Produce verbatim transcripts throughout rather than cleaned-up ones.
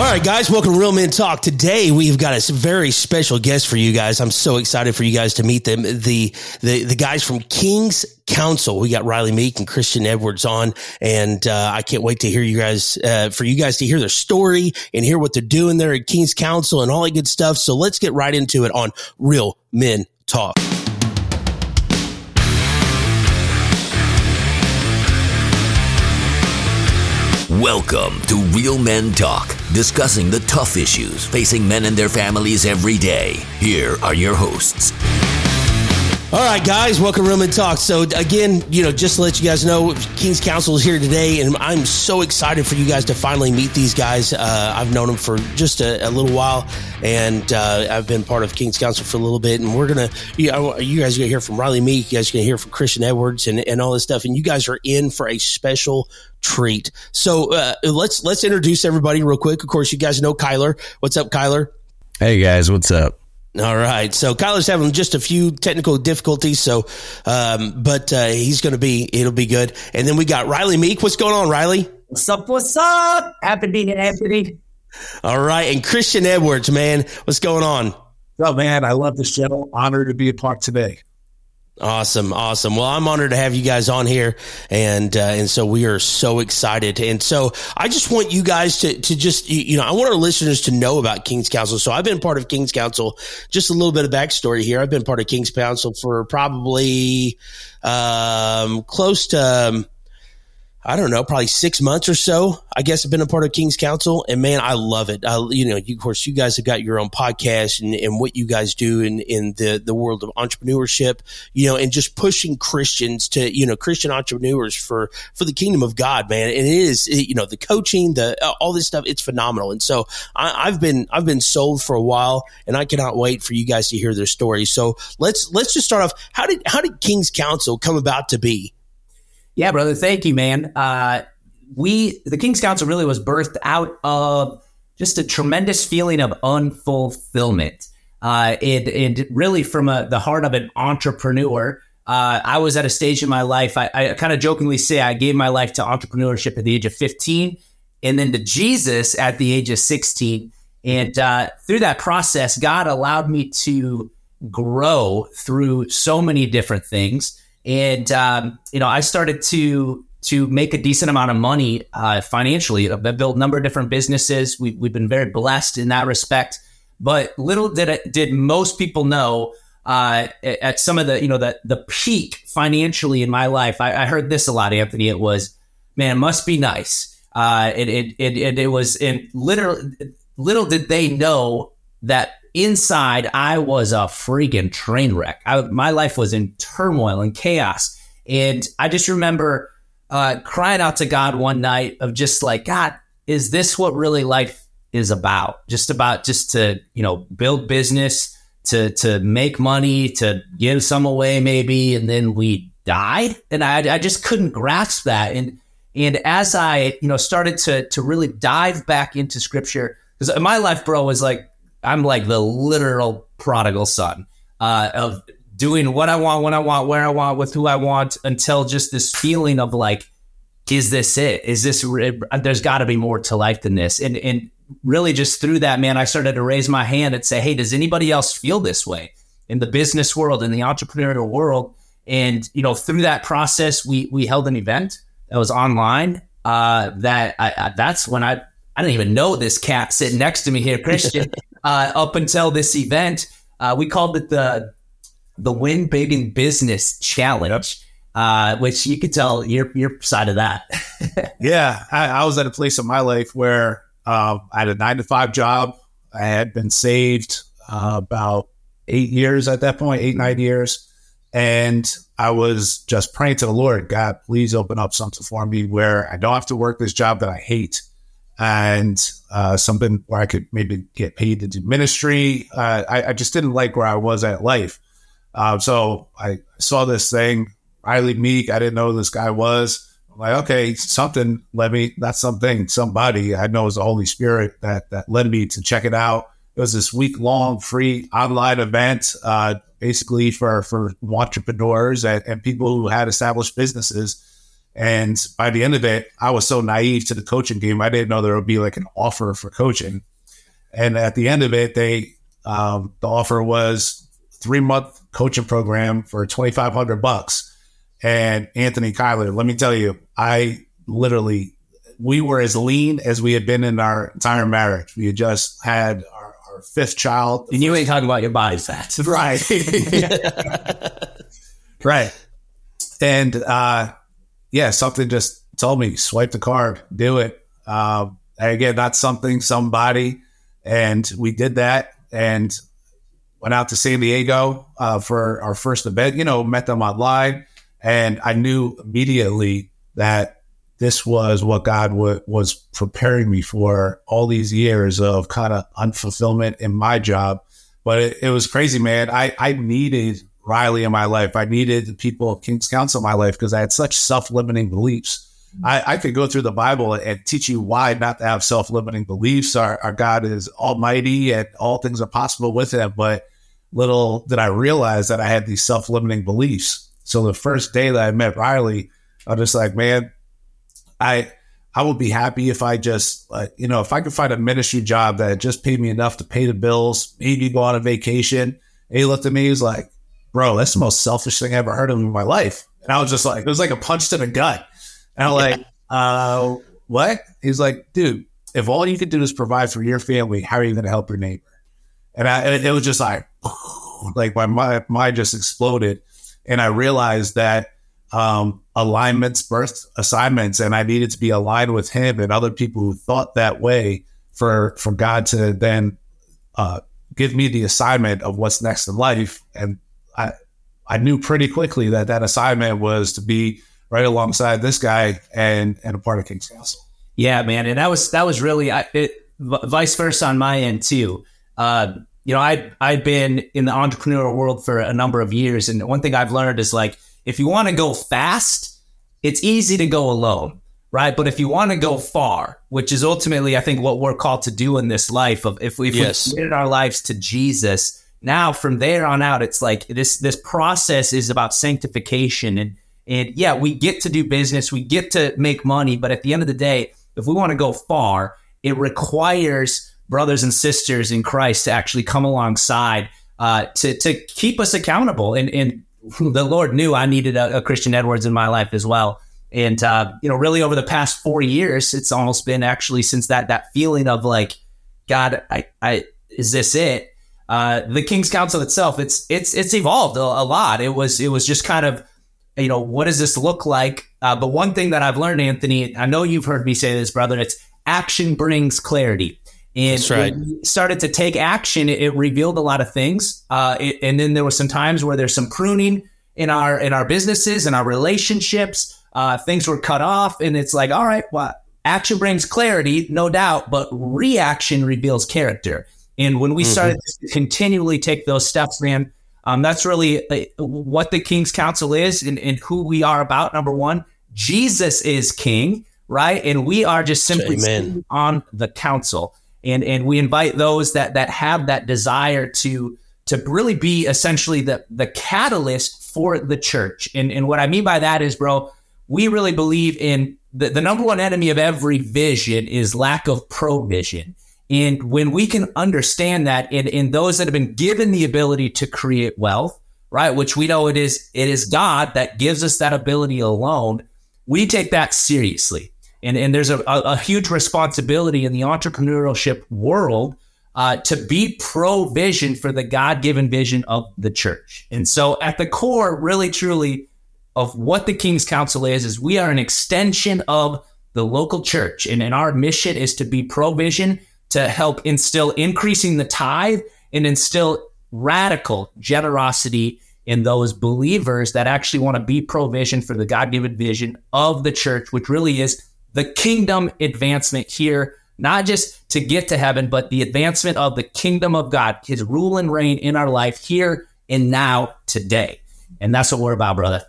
All right, guys, welcome to Real Men Talk. Today, we've got a very special guest for you guys. I'm so excited for you guys to meet them. The the, the guys from King's Council. We got Rylee Meek and Christian Edwards on, and uh, I can't wait to hear you guys, uh, for you guys to hear their story and hear what they're doing there at King's Council and all that good stuff. So let's get right into it on Real Men Talk. Welcome to Real Men Talk, discussing the tough issues facing men and their families every day. Here are your hosts. All right, guys, welcome to Real Men Talk. So again, you know, just to let you guys know, King's Council is here today, and I'm so excited for you guys to finally meet these guys. Uh, I've known them for just a, a little while, and uh, I've been part of King's Council for a little bit, and we're going to, you know, you guys are going to hear from Rylee Meek, you guys are going to hear from Christian Edwards and, and all this stuff, and you guys are in for a special treat. So uh, let's, let's introduce everybody real quick. Of course, you guys know Kyler. What's up, Kyler? Hey, guys, what's up? All right. So Kyler's having just a few technical difficulties. So, um, but, uh, he's going to be, it'll be good. And then we got Rylee Meek. What's going on, Rylee? What's up? What's up? Happy to be here, Anthony. All right. And Christian Edwards, man, what's going on? Oh, man, I love the show. Honored to be a part today. Awesome. Awesome. Well, I'm honored to have you guys on here. And, uh, and so we are so excited. And so I just want you guys to, to just, you know, I want our listeners to know about King's Council. So I've been part of King's Council, just a little bit of backstory here. I've been part of King's Council for probably, um, close to, um, I don't know, probably six months or so, I guess I've been a part of King's Council, and man, I love it. I, you know, you, of course, you guys have got your own podcast and, and what you guys do in, in the, the world of entrepreneurship, you know, and just pushing Christians to, you know, Christian entrepreneurs for, for the kingdom of God, man. And it is, it, you know, the coaching, the, all this stuff, it's phenomenal. And so I, I've been, I've been sold for a while, and I cannot wait for you guys to hear their story. So let's, let's just start off. How did, how did King's Council come about to be? Yeah, brother. Thank you, man. Uh, we, the King's Council really was birthed out of just a tremendous feeling of unfulfillment. Uh, it, it really from a, the heart of an entrepreneur. Uh, I was at a stage in my life. I, I kind of jokingly say I gave my life to entrepreneurship at the age of fifteen and then to Jesus at the age of sixteen. And uh, through that process, God allowed me to grow through so many different things. And, um, you know, I started to to make a decent amount of money uh, financially. I built a number of different businesses. We, we've been very blessed in that respect. But little did it, did most people know uh, at some of the, you know, the, the peak financially in my life, I, I heard this a lot, Anthony. It was, man, it must be nice. Uh, it, it, it, it was and literally little did they know that inside, I was a freaking train wreck. I, my life was in turmoil and chaos. And I just remember uh, crying out to God one night of just like, God, is this what really life is about? Just about just to, you know, build business, to to make money, to give some away maybe. And then we died. And I, I just couldn't grasp that. And and as I, you know, started to to really dive back into scripture, because my life, bro, was like, I'm like the literal prodigal son uh, of doing what I want, when I want, where I want, with who I want, until just this feeling of like, is this it? Is this, re- there's got to be more to life than this. And and really just through that, man, I started to raise my hand and say, hey, does anybody else feel this way in the business world, in the entrepreneurial world? And, you know, through that process, we we held an event that was online uh, that I, I, that's when I, I didn't even know this cat sitting next to me here, Christian. Uh, up until this event, uh, we called it the the Win Big in Business Challenge, uh, which you could tell your your side of that. Yeah, I, I was at a place in my life where uh, I had a nine to five job. I had been saved uh, about eight years at that point, eight nine years, and I was just praying to the Lord, God, please open up something for me where I don't have to work this job that I hate. And uh, something where I could maybe get paid to do ministry. Uh, I, I just didn't like where I was at life. Uh, so I saw this thing, Rylee Meek. I didn't know who this guy was. I'm like, okay, something led me, not something, somebody. I know it was the Holy Spirit that, that led me to check it out. It was this week-long free online event, uh, basically for, for entrepreneurs and, and people who had established businesses. And by the end of it, I was so naive to the coaching game. I didn't know there would be like an offer for coaching. And at the end of it, they um, the offer was three month coaching program for twenty-five hundred bucks. And Anthony, Kyler, let me tell you, I literally, we were as lean as we had been in our entire marriage. We had just had our, our fifth child. And you ain't talking about your body fat. Right. Right. And uh, yeah, something just told me, swipe the card, do it. Um, and again, not something, somebody. And we did that and went out to San Diego uh, for our first event, you know, met them online. And I knew immediately that this was what God w- was preparing me for all these years of kind of unfulfillment in my job. But it, it was crazy, man. I, I needed Rylee in my life. I needed the people of King's Council in my life because I had such self-limiting beliefs. I, I could go through the Bible and teach you why not to have self-limiting beliefs. Our, our God is almighty and all things are possible with him. But little did I realize that I had these self-limiting beliefs. So the first day that I met Rylee, I was just like, man, I I would be happy if I just, uh, you know, if I could find a ministry job that just paid me enough to pay the bills, maybe go on a vacation. And he looked at me, he was like, bro, that's the most selfish thing I ever heard of in my life. And I was just like, it was like a punch to the gut. And I'm yeah. like, uh, what? He's like, dude, if all you could do is provide for your family, how are you going to help your neighbor? And, I, and it was just like, like my mind my just exploded. And I realized that um, alignments birthed assignments, and I needed to be aligned with him and other people who thought that way for for God to then uh, give me the assignment of what's next in life. And I I knew pretty quickly that that assignment was to be right alongside this guy and and a part of King's Council. Yeah, man, and that was that was really I, it, vice versa on my end too. Uh, You know, I, I've been in the entrepreneurial world for a number of years. And one thing I've learned is like, if you want to go fast, it's easy to go alone, right? But if you want to go far, which is ultimately, I think, what we're called to do in this life of if we've yes. committed our lives to Jesus, now from there on out, it's like this this process is about sanctification. And, and yeah, we get to do business, we get to make money. But at the end of the day, if we want to go far, it requires brothers and sisters in Christ to actually come alongside uh, to to keep us accountable, and and the Lord knew I needed a, a Christian Edwards in my life as well, and uh, you know, really over the past four years, it's almost been actually since that that feeling of like, God, I, I is this it? Uh, the King's Council itself, it's it's it's evolved a, a lot. It was it was just kind of, you know, what does this look like? Uh, but one thing that I've learned, Anthony, I know you've heard me say this, brother, it's action brings clarity. And that's right. When we started to take action, it, it revealed a lot of things. Uh, it, and then there were some times where there's some pruning in our in our businesses and our relationships. Uh, things were cut off, and it's like, all right, well, action brings clarity, no doubt, but reaction reveals character. And when we mm-hmm. started to continually take those steps, man, um, that's really uh, what the King's Council is and, and who we are about. Number one, Jesus is King, right? And we are just simply on the council. And and we invite those that that have that desire to to really be essentially the the catalyst for the church. And and what I mean by that is, bro, we really believe in the, the number one enemy of every vision is lack of provision. And when we can understand that in, in those that have been given the ability to create wealth, right, which we know it is it is God that gives us that ability alone, we take that seriously. And and there's a, a, a huge responsibility in the entrepreneurship world uh, to be provision for the God-given vision of the church. And so at the core, really, truly, of what the King's Council is, is we are an extension of the local church. And, and our mission is to be provision to help instill increasing the tithe and instill radical generosity in those believers that actually want to be provision for the God-given vision of the church, which really is the kingdom advancement here, not just to get to heaven, but the advancement of the kingdom of God, his rule and reign in our life here and now today. And that's what we're about, brother.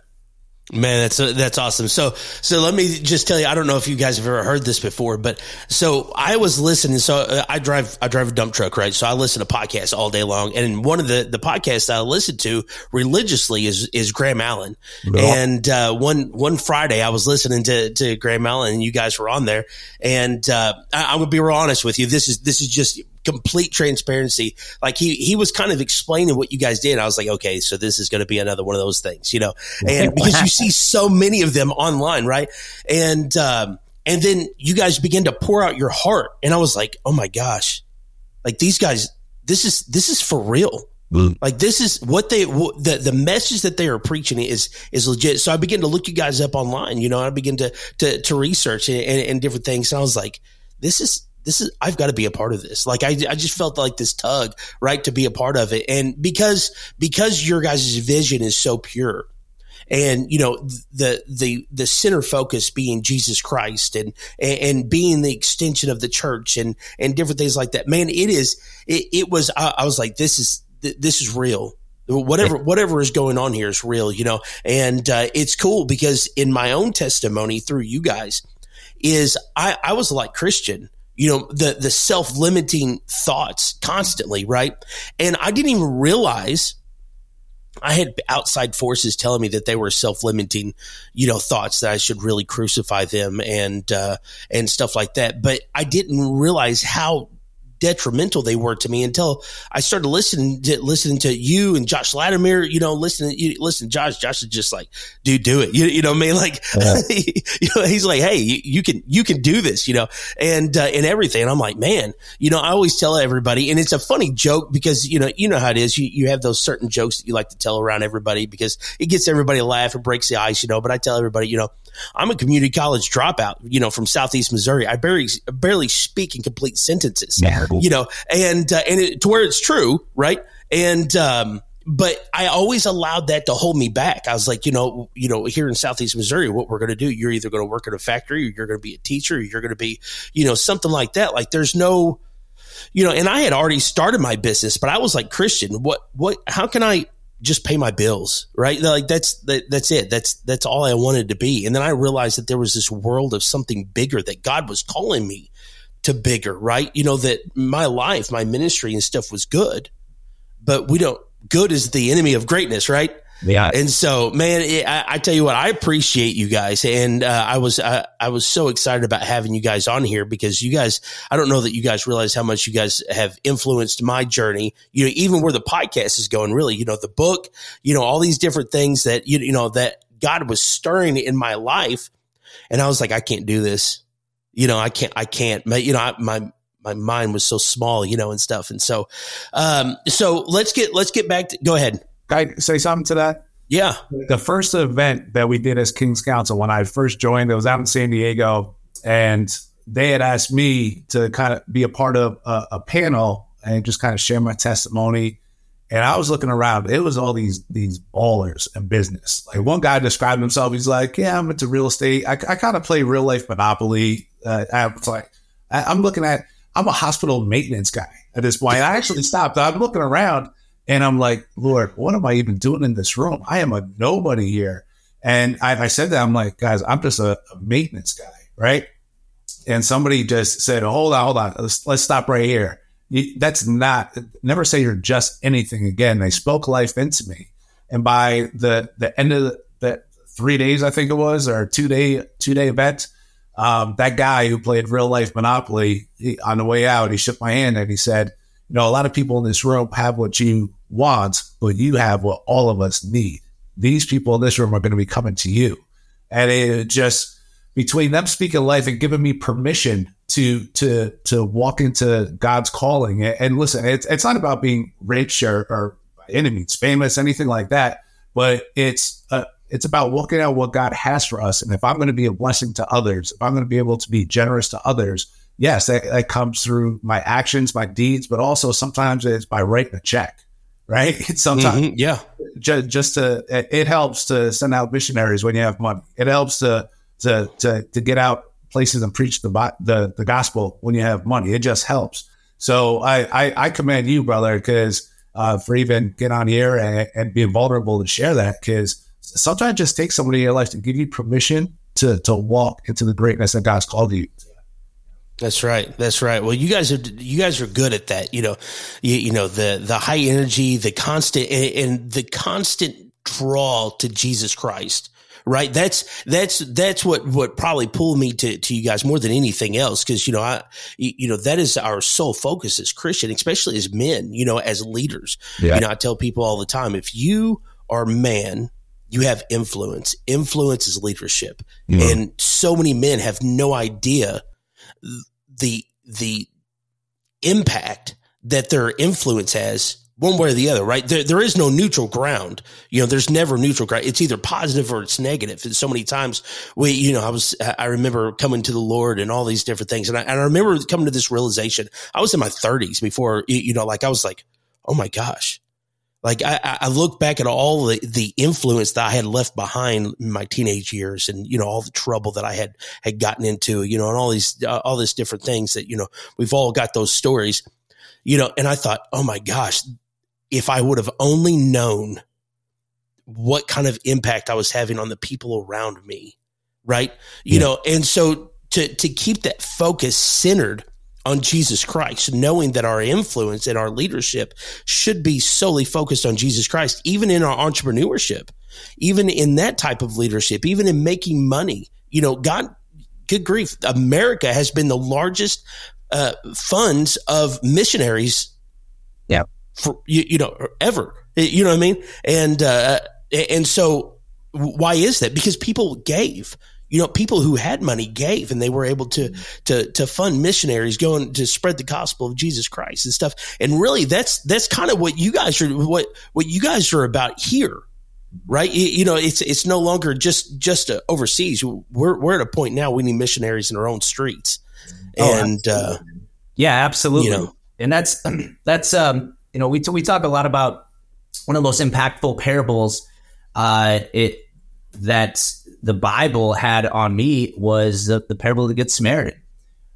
Man, that's uh, that's awesome. So so let me just tell you, I don't know if you guys have ever heard this before, but so I was listening. So uh, I drive I drive a dump truck, right? So I listen to podcasts all day long, and one of the the podcasts that I listen to religiously is is Graham Allen. Yep. And uh, one one Friday I was listening to to Graham Allen, and you guys were on there. And uh, I, I would be real honest with you, this is this is just complete transparency. Like he, he was kind of explaining what you guys did. I was like, okay, so this is going to be another one of those things, you know, and because you see so many of them online. Right. And, um, and then you guys begin to pour out your heart. And I was like, oh my gosh, like these guys, this is, this is for real. Mm. Like this is what they, w- the, the message that they are preaching is, is legit. So I began to look you guys up online, you know, I began to, to, to research and, and, and different things. And I was like, this is, This is, I've got to be a part of this. Like I, I just felt like this tug, right, to be a part of it. And because, because your guys' vision is so pure and, you know, the, the, the center focus being Jesus Christ and, and being the extension of the church and, and different things like that, man, it is, it, it was, I, I was like, this is, this is real. Whatever, whatever is going on here is real, you know, and, uh, it's cool because in my own testimony through you guys is I, I was like Christian. You know, the, the self-limiting thoughts constantly, right? And I didn't even realize I had outside forces telling me that they were self-limiting, you know, thoughts that I should really crucify them and, uh, and stuff like that. But I didn't realize how detrimental they were to me until I started listening to listening to you and Josh Latimer, you know, listening, you listen, Josh, Josh is just like, dude, do it. You, you know what I mean? Like, yeah. You know, he's like, hey, you, you can, you can do this, you know, and, uh, and everything. And I'm like, man, you know, I always tell everybody, and it's a funny joke because, you know, you know how it is. You, you have those certain jokes that you like to tell around everybody because it gets everybody to laugh and breaks the ice, you know, but I tell everybody, you know, I'm a community college dropout, you know, from Southeast Missouri. I barely, barely speak in complete sentences. Yeah. You know, and, uh, and it, to where it's true. Right. And, um, but I always allowed that to hold me back. I was like, you know, you know, here in Southeast Missouri, what we're going to do, you're either going to work at a factory or you're going to be a teacher, or you're going to be, you know, something like that. Like there's no, you know, and I had already started my business, but I was like, Christian, what, what, how can I just pay my bills? Right. Like that's, that, that's it. That's, that's all I wanted to be. And then I realized that there was this world of something bigger that God was calling me to bigger, right? You know, that my life, my ministry and stuff was good, but we don't, good is the enemy of greatness, right? Yeah. And so, man, it, I, I tell you what, I appreciate you guys. And, uh, I was, I, I was so excited about having you guys on here because you guys, I don't know that you guys realize how much you guys have influenced my journey. You know, even where the podcast is going, really, you know, the book, you know, all these different things that, you, you know, that God was stirring in my life. And I was like, I can't do this. You know, I can't, I can't, you know, I, my, my mind was so small, you know, and stuff. And so, um, so let's get, let's get back to, go ahead. Can I say something to that? Yeah. The first event that we did as King's Council, when I first joined, it was out in San Diego, and they had asked me to kind of be a part of a, a panel and just kind of share my testimony. And I was looking around, it was all these, these ballers in business. Like one guy described himself, he's like, yeah, I'm into real estate. I, I kind of play real life Monopoly. Uh, I was like, I, I'm looking at, I'm a hospital maintenance guy at this point. I actually stopped. I'm looking around and I'm like, Lord, what am I even doing in this room? I am a nobody here. And I, I said that, I'm like, guys, I'm just a, a maintenance guy, right? And somebody just said, hold on, hold on, let's, let's stop right here. That's not, never say you're just anything again. They spoke life into me. And by the, the end of the, the three days, I think it was, or two day, two day event, um, that guy who played real life Monopoly, he, on the way out, he shook my hand and he said, you know, a lot of people in this room have what you want, but you have what all of us need. These people in this room are going to be coming to you. And it just, between them speaking life and giving me permission to to to walk into God's calling. And listen, it's it's not about being rich or, or by any means famous, anything like that, but it's uh, it's about walking out what God has for us. And if I'm going to be a blessing to others, if I'm going to be able to be generous to others, yes, that, that comes through my actions, my deeds, but also sometimes it's by writing a check, right? Sometimes, mm-hmm, yeah, just, just to, it helps to send out missionaries when you have money. It helps to To, to to get out places and preach the, the the gospel when you have money. It just helps. So I I, I commend you, brother, because uh, for even getting on here and, and being vulnerable to share that. Because sometimes just take somebody in your life to give you permission to to walk into the greatness that God's called you. That's right. That's right. Well, you guys are you guys are good at that. You know, you, you know the the high energy, the constant, and, and the constant draw to Jesus Christ. Right. That's that's that's what what probably pulled me to, to you guys more than anything else, because, you know, I you know, that is our sole focus as Christian, especially as men, you know, as leaders. Yeah. You know, I tell people all the time, if you are a man, you have influence. Influence is leadership. Yeah. And so many men have no idea the the impact that their influence has. One way or the other, right? There, there is no neutral ground. You know, there's never neutral ground. It's either positive or it's negative. And so many times we, you know, I was, I remember coming to the Lord and all these different things. And I, and I remember coming to this realization. I was in my thirties before, you know, like I was like, oh my gosh. Like I, I look back at all the, the influence that I had left behind in my teenage years, and, you know, all the trouble that I had, had gotten into, you know, and all these, uh, all these different things that, you know, we've all got those stories, you know, and I thought, oh my gosh, if I would have only known what kind of impact I was having on the people around me, right? You yeah. know, and so to to keep that focus centered on Jesus Christ, knowing that our influence and our leadership should be solely focused on Jesus Christ, even in our entrepreneurship, even in that type of leadership, even in making money. You know, God, good grief, America has been the largest uh, funds of missionaries. Yeah. For, you, you know, ever, you know what I mean? And, uh, and so why is that? Because people gave, you know, people who had money gave, and they were able to, to, to fund missionaries going to spread the gospel of Jesus Christ and stuff. And really that's, that's kind of what you guys are, what, what you guys are about here, right? You, you know, it's, it's no longer just, just uh, overseas. We're, we're at a point now we need missionaries in our own streets. Oh, and, absolutely. uh, yeah, absolutely. You know, and that's, that's, um, you know, we t- we talk a lot about one of the most impactful parables uh, it that the Bible had on me was the, the parable of the Good Samaritan,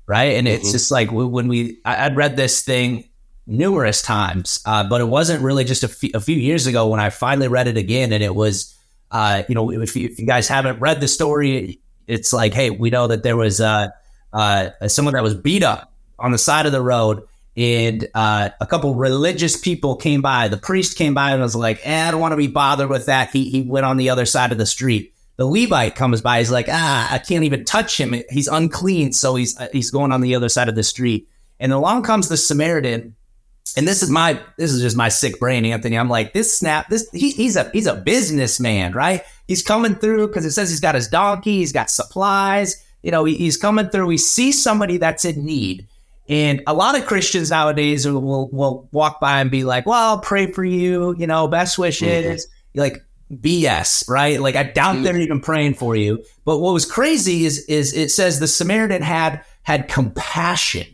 right? And mm-hmm. it's just like when we I, I'd read this thing numerous times, uh, but it wasn't really just a, f- a few years ago when I finally read it again, and it was, uh, you know, if you, if you guys haven't read the story, it's like, hey, we know that there was uh, uh, someone that was beat up on the side of the road. And uh, a couple religious people came by. The priest came by and was like, eh, I don't want to be bothered with that. He he went on the other side of the street. The Levite comes by. He's like, ah, I can't even touch him. He's unclean. So he's he's going on the other side of the street. And along comes the Samaritan. And this is my this is just my sick brain, Anthony. I'm like, this snap. This he, he's a he's a businessman, right? He's coming through because it says he's got his donkey. He's got supplies. You know, he, he's coming through. We see somebody that's in need. And a lot of Christians nowadays will will walk by and be like, well, I'll pray for you, you know, best wishes, mm-hmm. like B S, right? Like I doubt mm-hmm. they're even praying for you. But what was crazy is is it says the Samaritan had had compassion,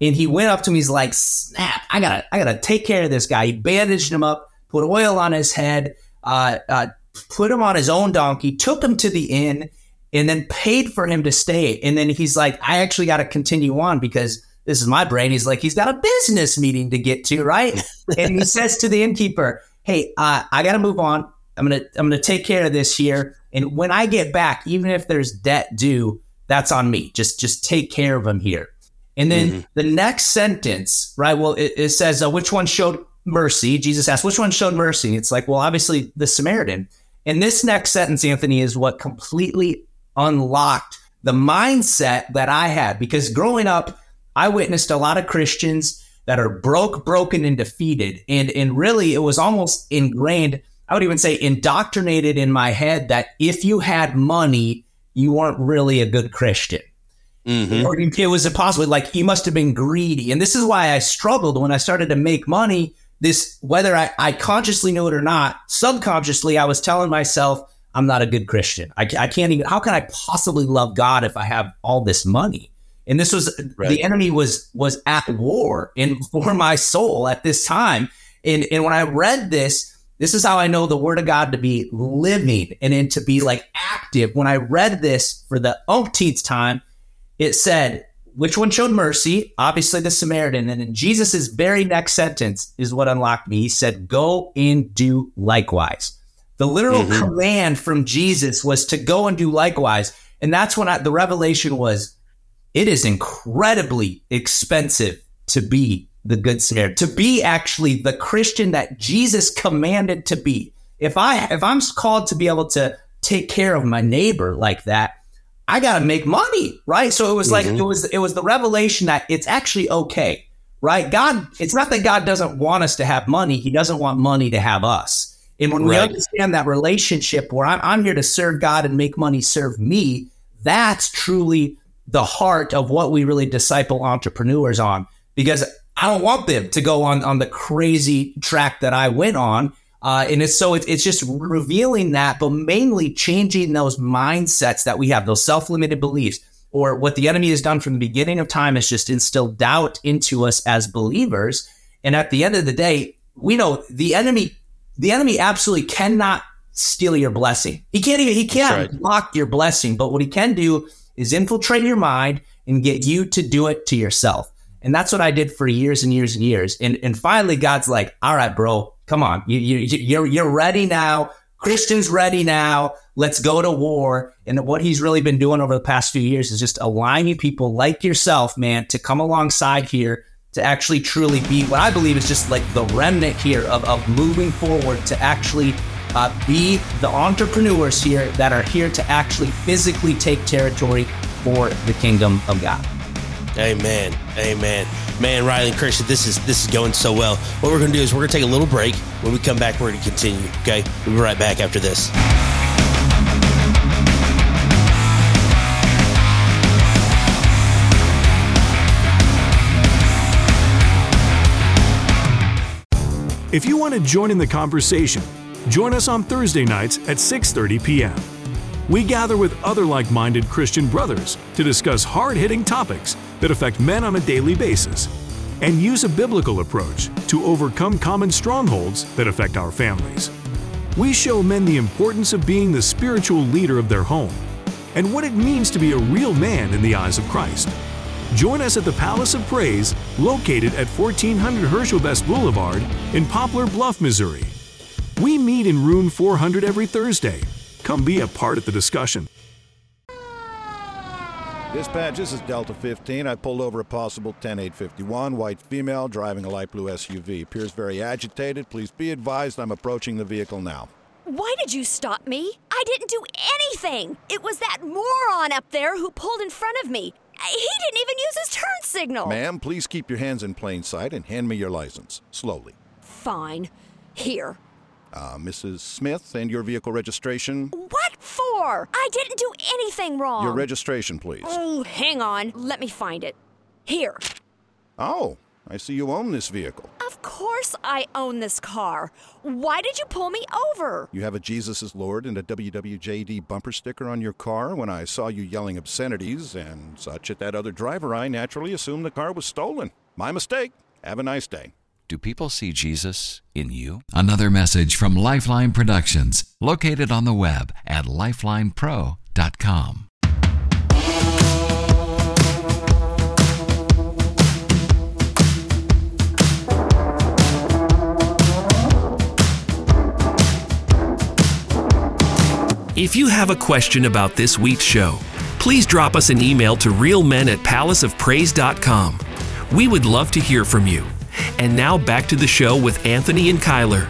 and he went up to him. He's like, snap, I gotta I gotta take care of this guy. He bandaged him up, put oil on his head, uh, uh, put him on his own donkey, took him to the inn, and then paid for him to stay. And then he's like, I actually got to continue on because. This is my brain. He's like, he's got a business meeting to get to, right? And he says to the innkeeper, hey, uh, I got to move on. I'm going to I'm gonna take care of this here. And when I get back, even if there's debt due, that's on me. Just just take care of him here. And then mm-hmm. the next sentence, right? Well, it, it says, uh, which one showed mercy? Jesus asked, which one showed mercy? It's like, well, obviously the Samaritan. And this next sentence, Anthony, is what completely unlocked the mindset that I had. Because growing up, I witnessed a lot of Christians that are broke, broken, and defeated. And and really, it was almost ingrained, I would even say indoctrinated in my head that if you had money, you weren't really a good Christian. Mm-hmm. Or it was impossible. Like, you must have been greedy. And this is why I struggled when I started to make money. This, whether I, I consciously knew it or not, subconsciously, I was telling myself, I'm not a good Christian. I, I can't even, how can I possibly love God if I have all this money? And this was right. The enemy was was at war in for my soul at this time. And and when I read this, this is how I know the word of God to be living and then to be like active. When I read this for the umpteenth time, it said, which one showed mercy? Obviously the Samaritan. And in Jesus's very next sentence is what unlocked me. He said, go and do likewise. The literal mm-hmm. command from Jesus was to go and do likewise. And that's when I, the revelation was, it is incredibly expensive to be the Good Samaritan, to be actually the Christian that Jesus commanded to be. If I, if I'm called to be able to take care of my neighbor like that, I got to make money, right? So it was like, mm-hmm. it was, it was the revelation that it's actually okay, right? God, it's not that God doesn't want us to have money. He doesn't want money to have us. And when right. we understand that relationship where I'm, I'm here to serve God and make money serve me, that's truly the heart of what we really disciple entrepreneurs on, because I don't want them to go on, on the crazy track that I went on. Uh, and it's so it, it's just revealing that, but mainly changing those mindsets that we have, those self-limited beliefs, or what the enemy has done from the beginning of time is just instill doubt into us as believers. And at the end of the day, we know the enemy, the enemy absolutely cannot steal your blessing. He can't even, he can't right. block your blessing, but what he can do is infiltrate your mind and get you to do it to yourself. And that's what I did for years and years and years. And and finally, God's like, all right, bro, come on. You, you, you're you're ready now. Christian's ready now. Let's go to war. And what he's really been doing over the past few years is just aligning people like yourself, man, to come alongside here to actually truly be what I believe is just like the remnant here of, of moving forward to actually uh, be the entrepreneurs here that are here to actually physically take territory for the kingdom of God. Amen. Amen. Man, Rylee and Christian, this is this is going so well. What we're going to do is we're going to take a little break. When we come back, we're going to continue, okay? We'll be right back after this. If you want to join in the conversation, join us on Thursday nights at six thirty p.m. We gather with other like-minded Christian brothers to discuss hard-hitting topics that affect men on a daily basis and use a biblical approach to overcome common strongholds that affect our families. We show men the importance of being the spiritual leader of their home and what it means to be a real man in the eyes of Christ. Join us at the Palace of Praise, located at fourteen hundred Herschel Best Boulevard in Poplar Bluff, Missouri. We meet in room four hundred every Thursday. Come be a part of the discussion. Dispatch, this is Delta fifteen. I pulled over a possible ten eight fifty-one, white female, driving a light blue S U V. Appears very agitated. Please be advised I'm approaching the vehicle now. Why did you stop me? I didn't do anything. It was that moron up there who pulled in front of me. He didn't even use his turn signal. Ma'am, please keep your hands in plain sight and hand me your license. Slowly. Fine. Here. Uh, Missus Smith, and your vehicle registration? What for? I didn't do anything wrong. Your registration, please. Oh, hang on. Let me find it. Here. Oh, I see you own this vehicle. Of course I own this car. Why did you pull me over? You have a Jesus is Lord and a W W J D bumper sticker on your car. When I saw you yelling obscenities and such at that other driver, I naturally assumed the car was stolen. My mistake. Have a nice day. Do people see Jesus in you? Another message from Lifeline Productions, located on the web at lifeline pro dot com. If you have a question about this week's show, please drop us an email to real men at palace of praise dot com. We would love to hear from you. And now back to the show with Anthony and Kyler.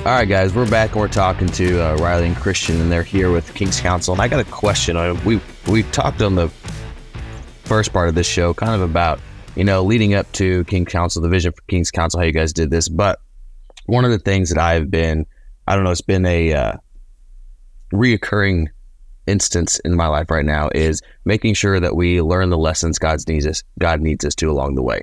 All right, guys, we're back and we're talking to uh, Rylee and Christian, and they're here with King's Council. And I got a question. I, we we talked on the first part of this show kind of about, you know, leading up to King's Council, the vision for King's Council, how you guys did this. But one of the things that I've been, I don't know, it's been a uh, reoccurring instance in my life right now is making sure that we learn the lessons God's needs us, God needs us to along the way.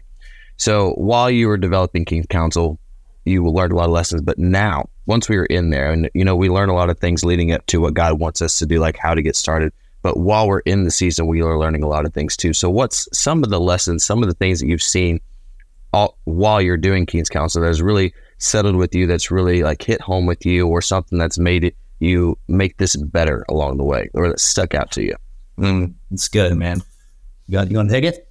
So while you were developing King's Council, you learned a lot of lessons, but now once we were in there, and you know, we learn a lot of things leading up to what God wants us to do, like how to get started. But while we're in the season, we are learning a lot of things too. So what's some of the lessons, some of the things that you've seen all, while you're doing King's Council that's really settled with you, that's really like hit home with you, or something that's made it, you make this better along the way, or that stuck out to you? Mm, it's good, man. You, got, you want to take it?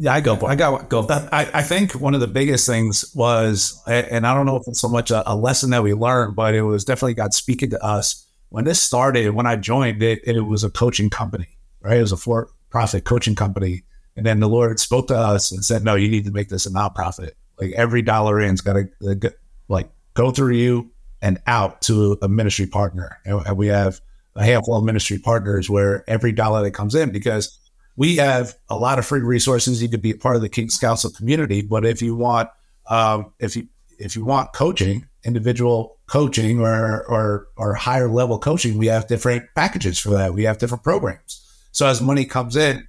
Yeah, I go. I got go. That, I, I think one of the biggest things was, and I don't know if it's so much a, a lesson that we learned, but it was definitely God speaking to us. When this started, when I joined it, it was a coaching company, right? It was a for-profit coaching company. And then the Lord spoke to us and said, no, you need to make this a nonprofit. Like every dollar in has got to like go through you and out to a ministry partner. And we have a handful of ministry partners where every dollar that comes in, because we have a lot of free resources. You could be a part of the King's Council community, but if you want, um, if you if you want coaching, individual coaching or or or higher level coaching, we have different packages for that. We have different programs. So as money comes in,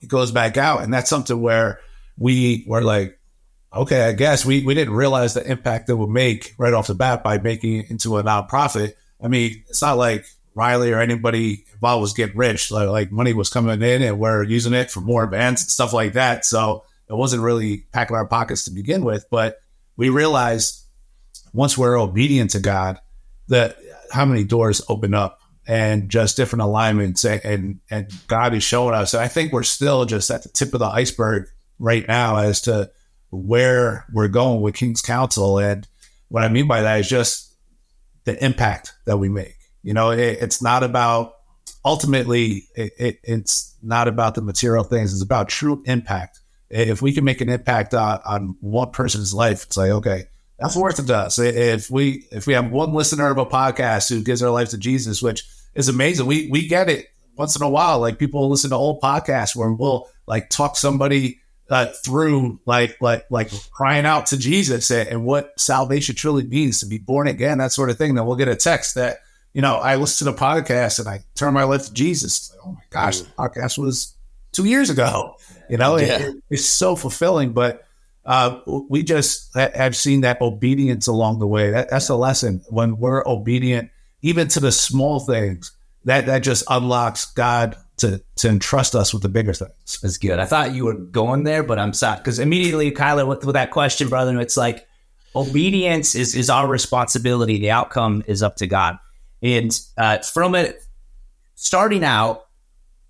it goes back out, and that's something where we were like, okay, I guess we we didn't realize the impact that we'll make right off the bat by making it into a nonprofit. I mean, it's not like Rylee or anybody involved was getting rich. Like, like money was coming in and we're using it for more events and stuff like that. So it wasn't really packing our pockets to begin with. But we realized once we're obedient to God, that how many doors open up and just different alignments, and, and, and God is showing us. And I think we're still just at the tip of the iceberg right now as to where we're going with King's Council. And what I mean by that is just the impact that we make. You know, it, it's not about, ultimately, it, it, it's not about the material things. It's about true impact. If we can make an impact on, on one person's life, it's like, okay, that's worth it to us. If we if we have one listener of a podcast who gives their life to Jesus, which is amazing, we we get it once in a while. Like people listen to old podcasts where we'll like talk somebody uh, through like like like crying out to Jesus and, and what salvation truly means to be born again, that sort of thing. Then we'll get a text that, you know, I listened to the podcast and I turned my life to Jesus. Like, oh my gosh, the podcast was two years ago. You know, yeah. it, it's so fulfilling. But uh, we just have seen that obedience along the way. That, that's a lesson. When we're obedient, even to the small things, that, that just unlocks God to to entrust us with the bigger things. That's good. I thought you were going there, but I'm sorry. Because immediately, Kyler, with, with that question, brother, it's like obedience is, is our responsibility. The outcome is up to God. And uh, from it, starting out,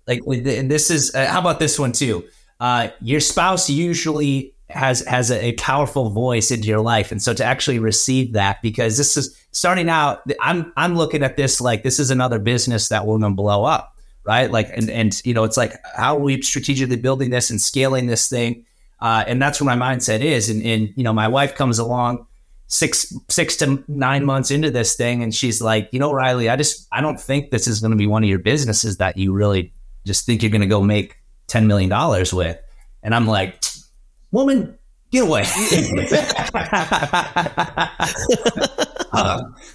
like, and this is, uh, how about this one too? Uh, your spouse usually has has a, a powerful voice into your life. And so to actually receive that, because this is, starting out, I'm I'm looking at this like, this is another business that we're going to blow up, right? Like, and, and, you know, it's like, how are we strategically building this and scaling this thing? Uh, and that's where my mindset is. And, and, you know, my wife comes along, six six to nine months into this thing, and she's like, you know, Rylee, I just, I don't think this is going to be one of your businesses that you really just think you're going to go make ten million dollars with. And I'm like, woman, get away. uh,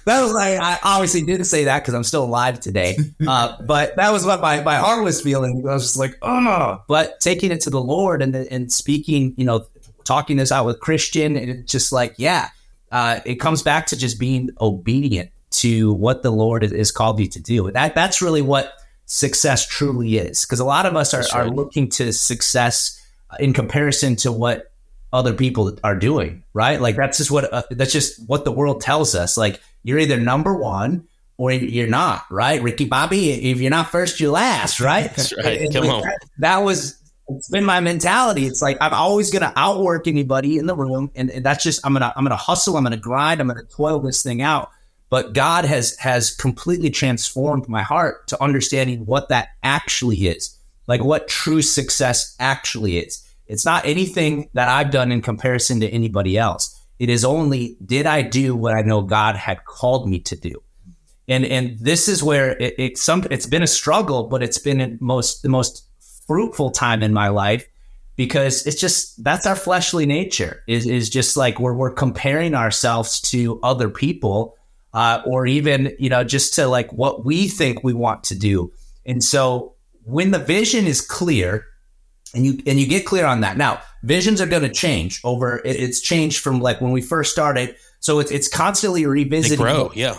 that was like, I obviously didn't say that because I'm still alive today. Uh, but that was what my, my heart was feeling. I was just like, oh no. But taking it to the Lord and and speaking, you know, talking this out with Christian, and it's just like, yeah, Uh, it comes back to just being obedient to what the Lord has called you to do. That that's really what success truly is. Because a lot of us are, sure. are looking to success in comparison to what other people are doing, right? Like that's just what uh, that's just what the world tells us. Like you're either number one or you're not, right? Ricky Bobby, if you're not first, you're last, right? That's right. And, Come like, on. That, that was. It's been my mentality. It's like, I'm always going to outwork anybody in the room. And, and that's just, I'm going to, I'm going to hustle. I'm going to grind. I'm going to toil this thing out. But God has, has completely transformed my heart to understanding what that actually is, like what true success actually is. It's not anything that I've done in comparison to anybody else. It is only, did I do what I know God had called me to do? And, and this is where it, it some, it's been a struggle, but it's been a most, the most, fruitful time in my life, because it's just, that's our fleshly nature is is just like we're we're comparing ourselves to other people, uh, or even, you know, just to like what we think we want to do. And so when the vision is clear and you and you get clear on that, now visions are going to change over. It, it's changed from like when we first started. So it's it's constantly revisiting. They grow, yeah,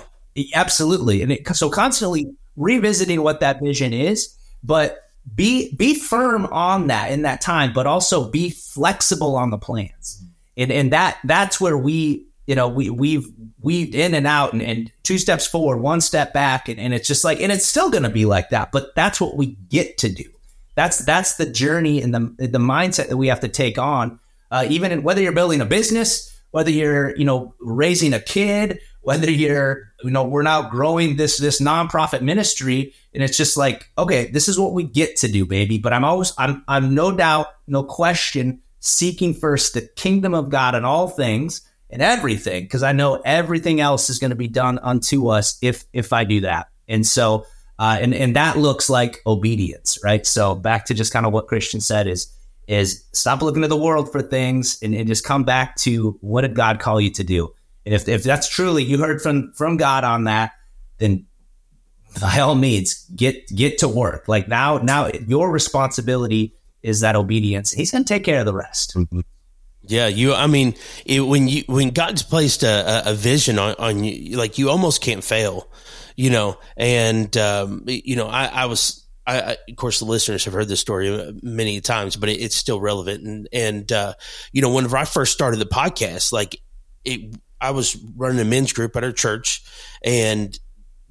absolutely. And it, so constantly revisiting what that vision is, but Be be firm on that in that time, but also be flexible on the plans. And and that that's where we, you know, we we've weaved in and out and, and two steps forward, one step back, and, and it's just like, and it's still gonna be like that, but that's what we get to do. That's that's the journey and the the mindset that we have to take on. Uh, even in, whether you're building a business, whether you're you know raising a kid, whether you're you know we're now growing this this nonprofit ministry, and it's just like, okay, this is what we get to do, baby. But I'm always I'm I'm no doubt, no question, seeking first the kingdom of God in all things and everything, because I know everything else is going to be done unto us if if I do that. And so. Uh, and, and that looks like obedience, right? So back to just kind of what Christian said is, is stop looking to the world for things and, and just come back to what did God call you to do? And if, if that's truly, you heard from, from God on that, then by all means, get, get to work. Like now, now your responsibility is that obedience. He's going to take care of the rest. Mm-hmm. Yeah, you. I mean, it, when you when God's placed a, a vision on, on you, like you almost can't fail, you know. And um, you know, I, I was, I, I, of course, the listeners have heard this story many times, but it, it's still relevant. And and uh, you know, whenever I first started the podcast, like it, I was running a men's group at our church, and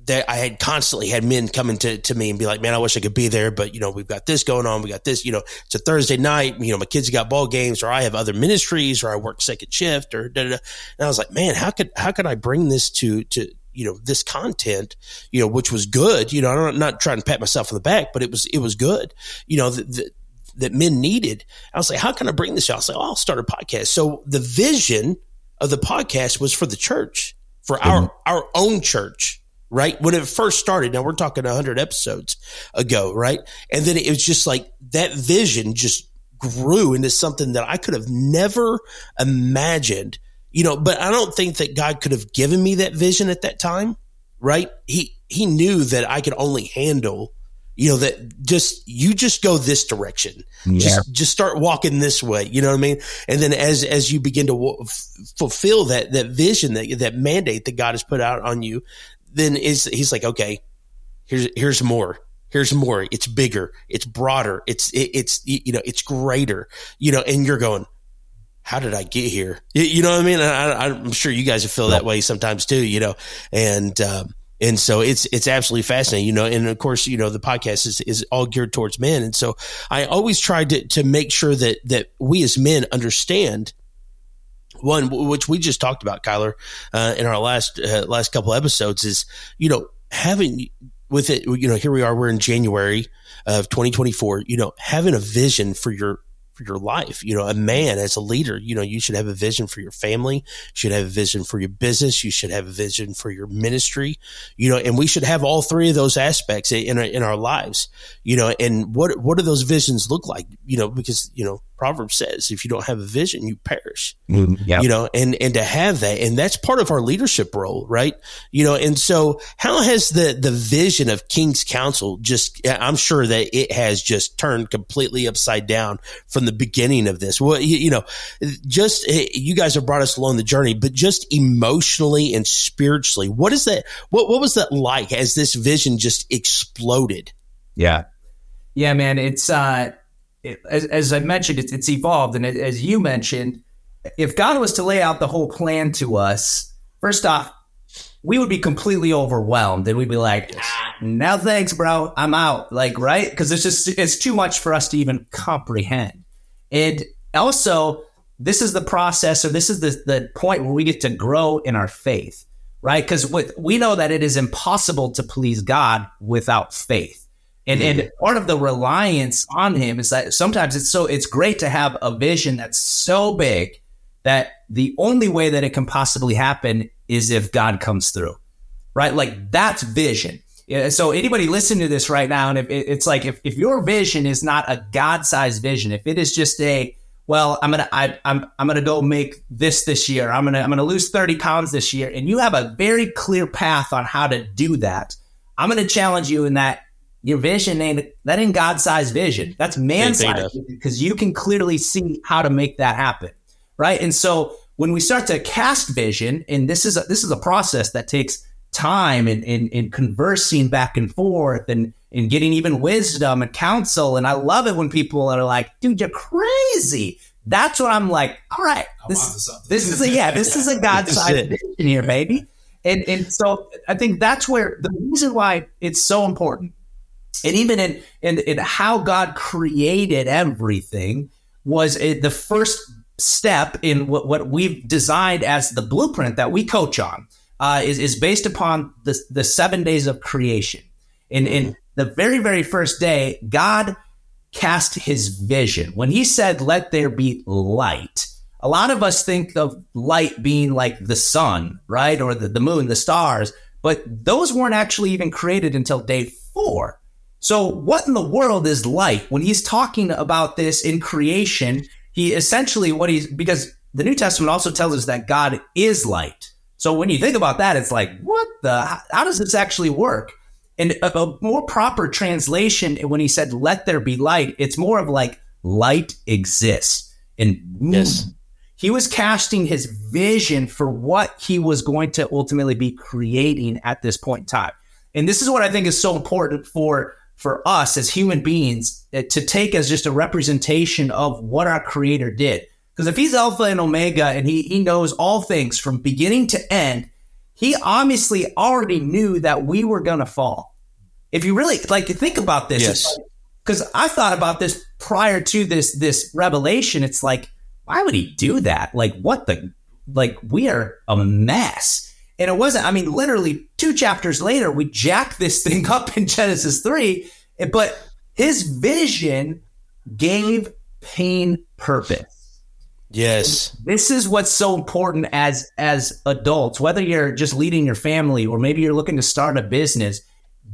that I had constantly had men coming to, to me and be like, man, I wish I could be there, but you know, we've got this going on. We got this, you know, it's a Thursday night, you know, my kids got ball games, or I have other ministries, or I work second shift, or da, da, da. And I was like, man, how could, how could I bring this to, to, you know, this content, you know, which was good, you know, I'm not trying to pat myself on the back, but it was, it was good, you know, the, the that men needed. I was like, how can I bring this out? I was like, oh, I'll start a podcast. So the vision of the podcast was for the church, for our, mm-hmm. our own church. Right. When it first started, now we're talking a hundred episodes ago. Right. And then it was just like that vision just grew into something that I could have never imagined, you know, but I don't think that God could have given me that vision at that time. Right. He, he knew that I could only handle, you know, that just, you just go this direction, yeah. just, just start walking this way. You know what I mean? And then as, as you begin to w- f- fulfill that, that vision, that, that mandate that God has put out on you, then is he's like, okay, here's here's more, here's more. It's bigger, it's broader, it's it, it's you know, it's greater, you know. And you're going, how did I get here? You, you know what I mean? I, I'm sure you guys feel that way sometimes too, you know. And um, and so it's it's absolutely fascinating, you know. And of course, you know, the podcast is, is all geared towards men, and so I always try to to make sure that that we as men understand. One, which we just talked about, Kyler, uh, in our last uh, last couple episodes is, you know, having with it, you know, here we are, we're in January of twenty twenty-four, you know, having a vision for your for your life, you know, a man as a leader, you know, you should have a vision for your family, you should have a vision for your business, you should have a vision for your ministry, you know, and we should have all three of those aspects in in our lives, you know. And what what do those visions look like, you know, because, you know, Proverbs says, if you don't have a vision, you perish, mm, yeah. you know, and, and to have that, and that's part of our leadership role, right? You know, and so how has the, the vision of King's Council just, I'm sure that it has just turned completely upside down from the beginning of this. Well, you, you know, just, you guys have brought us along the journey, but just emotionally and spiritually, what is that? What, what was that like as this vision just exploded? Yeah. Yeah, man. It's, uh, As, as I mentioned, it's, it's evolved. And as you mentioned, if God was to lay out the whole plan to us, first off, we would be completely overwhelmed. And we'd be like, ah, no, thanks, bro. I'm out. Like, right? Because it's just, it's too much for us to even comprehend. And also, this is the process, or this is the, the point where we get to grow in our faith, right? Because we know that it is impossible to please God without faith. And and part of the reliance on him is that sometimes it's so it's great to have a vision that's so big that the only way that it can possibly happen is if God comes through, right? Like that's vision. Yeah, so anybody listening to this right now, and if it's like if, if your vision is not a God-sized vision, if it is just a well, I'm gonna I, I'm I'm gonna go make this this year, I'm gonna I'm gonna lose thirty pounds this year, and you have a very clear path on how to do that. I'm gonna challenge you in that. Your vision ain't that ain't God-sized vision. That's man-sized vision, because you can clearly see how to make that happen, right? And so when we start to cast vision, and this is a, this is a process that takes time and in, in, in conversing back and forth and and getting even wisdom and counsel. And I love it when people are like, "Dude, you're crazy." That's what I'm like. All right, this this is a, yeah, this is a God-sized vision here, baby. And and so I think that's where the reason why it's so important. And even in, in, in how God created everything was a, the first step in what, what we've designed as the blueprint that we coach on uh, is, is based upon the, the seven days of creation. And in the very, very first day, God cast his vision. When he said, let there be light, a lot of us think of light being like the sun, right? Or the, the moon, the stars, but those weren't actually even created until day four. So what in the world is light? When he's talking about this in creation, he essentially what he's, because the New Testament also tells us that God is light. So when you think about that, it's like, what the, how does this actually work? And a, a more proper translation, when he said, let there be light, it's more of like light exists. And yes, he was casting his vision for what he was going to ultimately be creating at this point in time. And this is what I think is so important for for us as human beings uh, to take as just a representation of what our creator did. Because if he's Alpha and Omega and he, he knows all things from beginning to end, he obviously already knew that we were going to fall. If you really like to think about this, yes. Because I thought about this prior to this, this revelation, it's like, why would he do that? Like what the, like we are a mess. And it wasn't, I mean, literally two chapters later, we jack this thing up in Genesis three, but his vision gave pain purpose. Yes. And this is what's so important as, as adults, whether you're just leading your family or maybe you're looking to start a business,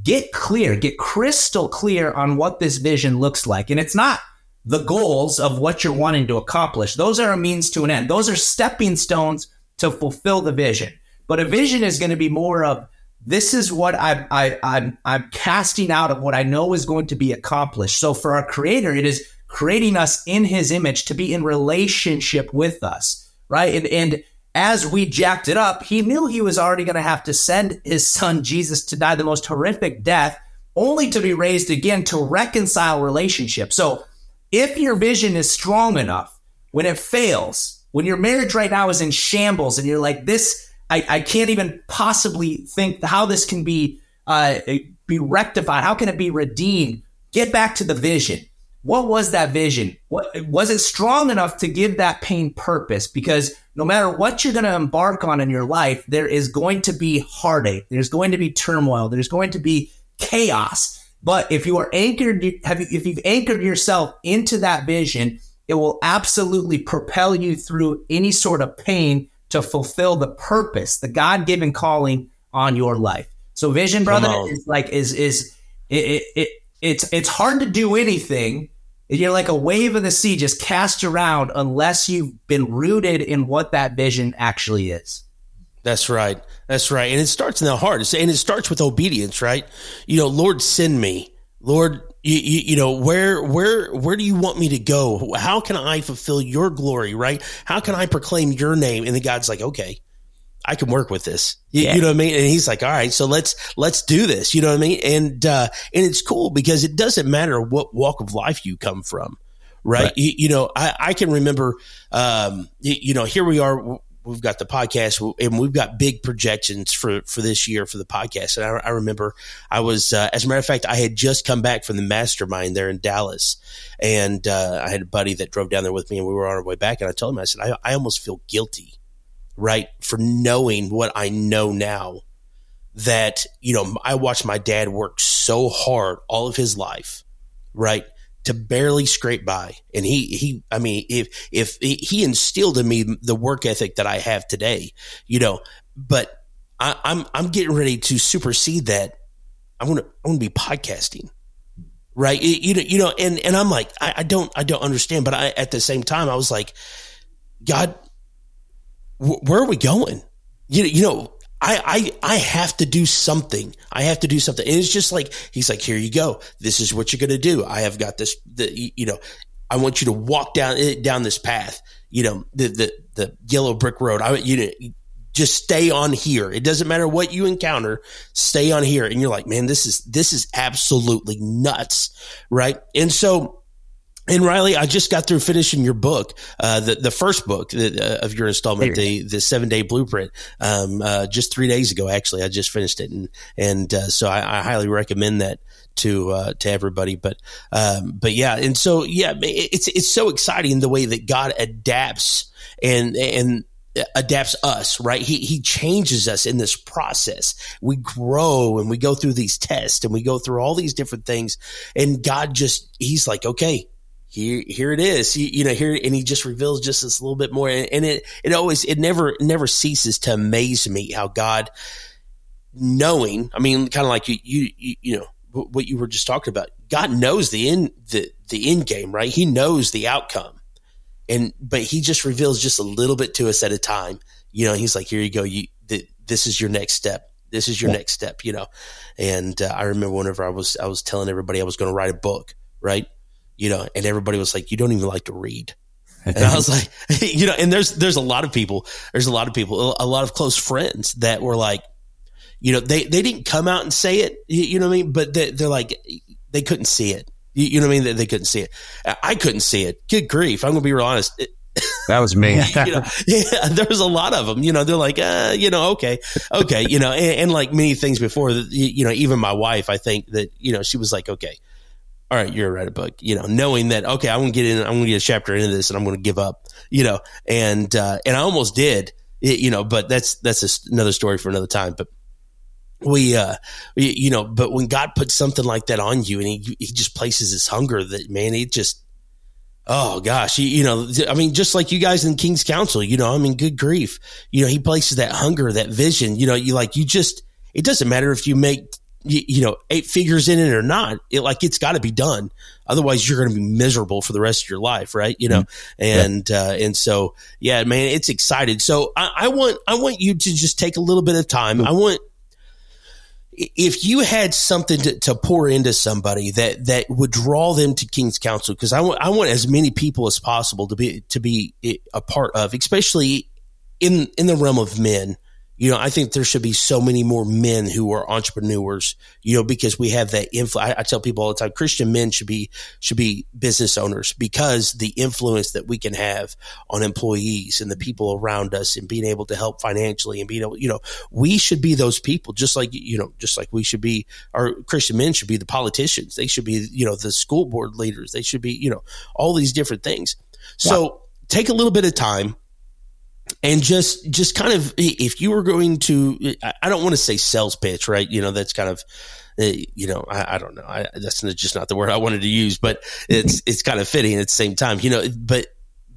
get clear, get crystal clear on what this vision looks like. And it's not the goals of what you're wanting to accomplish. Those are a means to an end. Those are stepping stones to fulfill the vision. But a vision is going to be more of, this is what I, I, I'm, I'm casting out of what I know is going to be accomplished. So for our creator, it is creating us in his image to be in relationship with us, right? And, and as we jacked it up, he knew he was already going to have to send his son Jesus to die the most horrific death, only to be raised again to reconcile relationship. So if your vision is strong enough, when it fails, when your marriage right now is in shambles and you're like, this... I, I can't even possibly think how this can be uh, be rectified. How can it be redeemed? Get back to the vision. What was that vision? What, was it strong enough to give that pain purpose? Because no matter what you're going to embark on in your life, there is going to be heartache. There's going to be turmoil. There's going to be chaos. But if you are anchored, have you, if you've anchored yourself into that vision, it will absolutely propel you through any sort of pain to fulfill the purpose, the God-given calling on your life. So vision, brother, is like is is it, it it it's it's hard to do anything. You're like a wave of the sea just cast around unless you've been rooted in what that vision actually is. That's right. That's right. And it starts in the heart. It's, and it starts with obedience, right? You know, Lord, send me. Lord, You, you, you know, where, where, where do you want me to go? How can I fulfill your glory? Right? How can I proclaim your name? And the God's like, okay, I can work with this. You, yeah. you know what I mean? And he's like, all right, so let's, let's do this. You know what I mean? And, uh, and it's cool because it doesn't matter what walk of life you come from, right? right. You, you know, I, I can remember, um, you, you know, here we are. We've got the podcast and we've got big projections for, for this year for the podcast. And I, I remember I was, uh, as a matter of fact, I had just come back from the mastermind there in Dallas. And uh, I had a buddy that drove down there with me and we were on our way back. And I told him, I said, I, I almost feel guilty, right, for knowing what I know now that, you know, I watched my dad work so hard all of his life, right, to barely scrape by. And he, he, I mean, if, if he instilled in me the work ethic that I have today, you know, but I, I'm, I'm getting ready to supersede that. I'm going to, I'm going to be podcasting. Right. You know, you know, and, and I'm like, I, I don't, I don't understand. But I, at the same time, I was like, God, wh- where are we going? You know, you know, I, I, I have to do something. I have to do something. And it's just like, he's like, here you go. This is what you're going to do. I have got this, the, you know, I want you to walk down, down this path, you know, the, the, the yellow brick road. I, you know, just stay on here. It doesn't matter what you encounter, stay on here. And you're like, man, this is, this is absolutely nuts. Right. And so And Rylee, I just got through finishing your book, uh, the, the first book that, uh, of your installment, the, the seven day blueprint, um, uh, just three days ago, actually. I just finished it. And, and, uh, so I, I highly recommend that to, uh, to everybody. But, um, but yeah. And so, yeah, it's, it's so exciting the way that God adapts and, and, adapts us, right? He he changes us in this process. We grow and we go through these tests and we go through all these different things. And God just, he's like, okay, here, here it is, you, you know, here, and he just reveals just this little bit more. And, and it, it always, it never, never ceases to amaze me how God, knowing, I mean, kind of like you, you, you, you know, what you were just talking about, God knows the end, the, the end game, right? He knows the outcome. And, but he just reveals just a little bit to us at a time, you know, he's like, here you go. You, th- this is your next step. This is your yeah. next step, you know? And uh, I remember whenever I was, I was telling everybody I was going to write a book, right? You know, and everybody was like, you don't even like to read. And I was like, you know, and there's, there's a lot of people, there's a lot of people, a lot of close friends that were like, you know, they, they didn't come out and say it, you know what I mean? But they, they're like, they couldn't see it. You know what I mean? That they couldn't see it. I couldn't see it. Good grief. I'm going to be real honest. That was me. You know, yeah, there was a lot of them, you know, they're like, uh, you know, okay, okay. You know, and, and like many things before, you know, even my wife, I think that, you know, she was like, okay, all right, you're going to write a book, you know, knowing that, okay, I'm going to get in, I'm going to get a chapter into this and I'm going to give up, you know, and, uh, and I almost did, you know, but that's, that's another story for another time. But We, uh, we, you know, but when God puts something like that on you and he, he just places this hunger that, man, it just, oh gosh, you, you know, I mean, just like you guys in King's Council, you know, I mean, good grief, you know, he places that hunger, that vision, you know, you like, you just, it doesn't matter if you make, you, you know, eight figures in it or not, it like, it's gotta be done. Otherwise you're going to be miserable for the rest of your life. Right. You know? Mm-hmm. And, yeah. uh, and so, yeah, man, it's exciting. So I, I want, I want you to just take a little bit of time. Mm-hmm. I want, if you had something to, to pour into somebody that, that would draw them to King's Council, because I, w- I want as many people as possible to be to be a part of, especially in in the realm of men. You know, I think there should be so many more men who are entrepreneurs, you know, because we have that influence. I, I tell people all the time, Christian men should be, should be business owners because the influence that we can have on employees and the people around us and being able to help financially and being able, you know, we should be those people just like, you know, just like we should be, our Christian men should be the politicians. They should be, you know, the school board leaders. They should be, you know, all these different things. So wow. Take a little bit of time. And just, just kind of, if you were going to, I don't want to say sales pitch, right? You know, that's kind of, you know, I, I don't know. I, that's just not the word I wanted to use, but it's, it's kind of fitting at the same time, you know, but,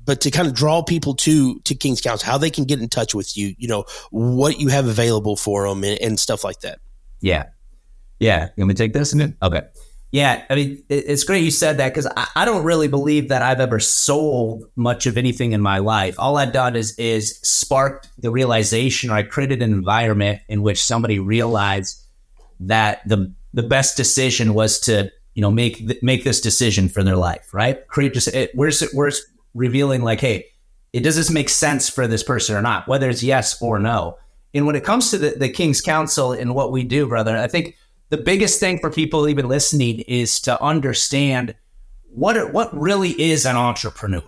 but to kind of draw people to, to King's Council, how they can get in touch with you, you know, what you have available for them and, and stuff like that. Yeah. Yeah. Let me take this and then, okay. Yeah, I mean, it's great you said that because I, I don't really believe that I've ever sold much of anything in my life. All I've done is is sparked the realization, or I created an environment in which somebody realized that the the best decision was to, you know, make make this decision for their life, right? Create just it, we're we're revealing like, hey, it does this make sense for this person or not, whether it's yes or no. And when it comes to the, the King's Council and what we do, brother, I think the biggest thing for people even listening is to understand what what really is an entrepreneur,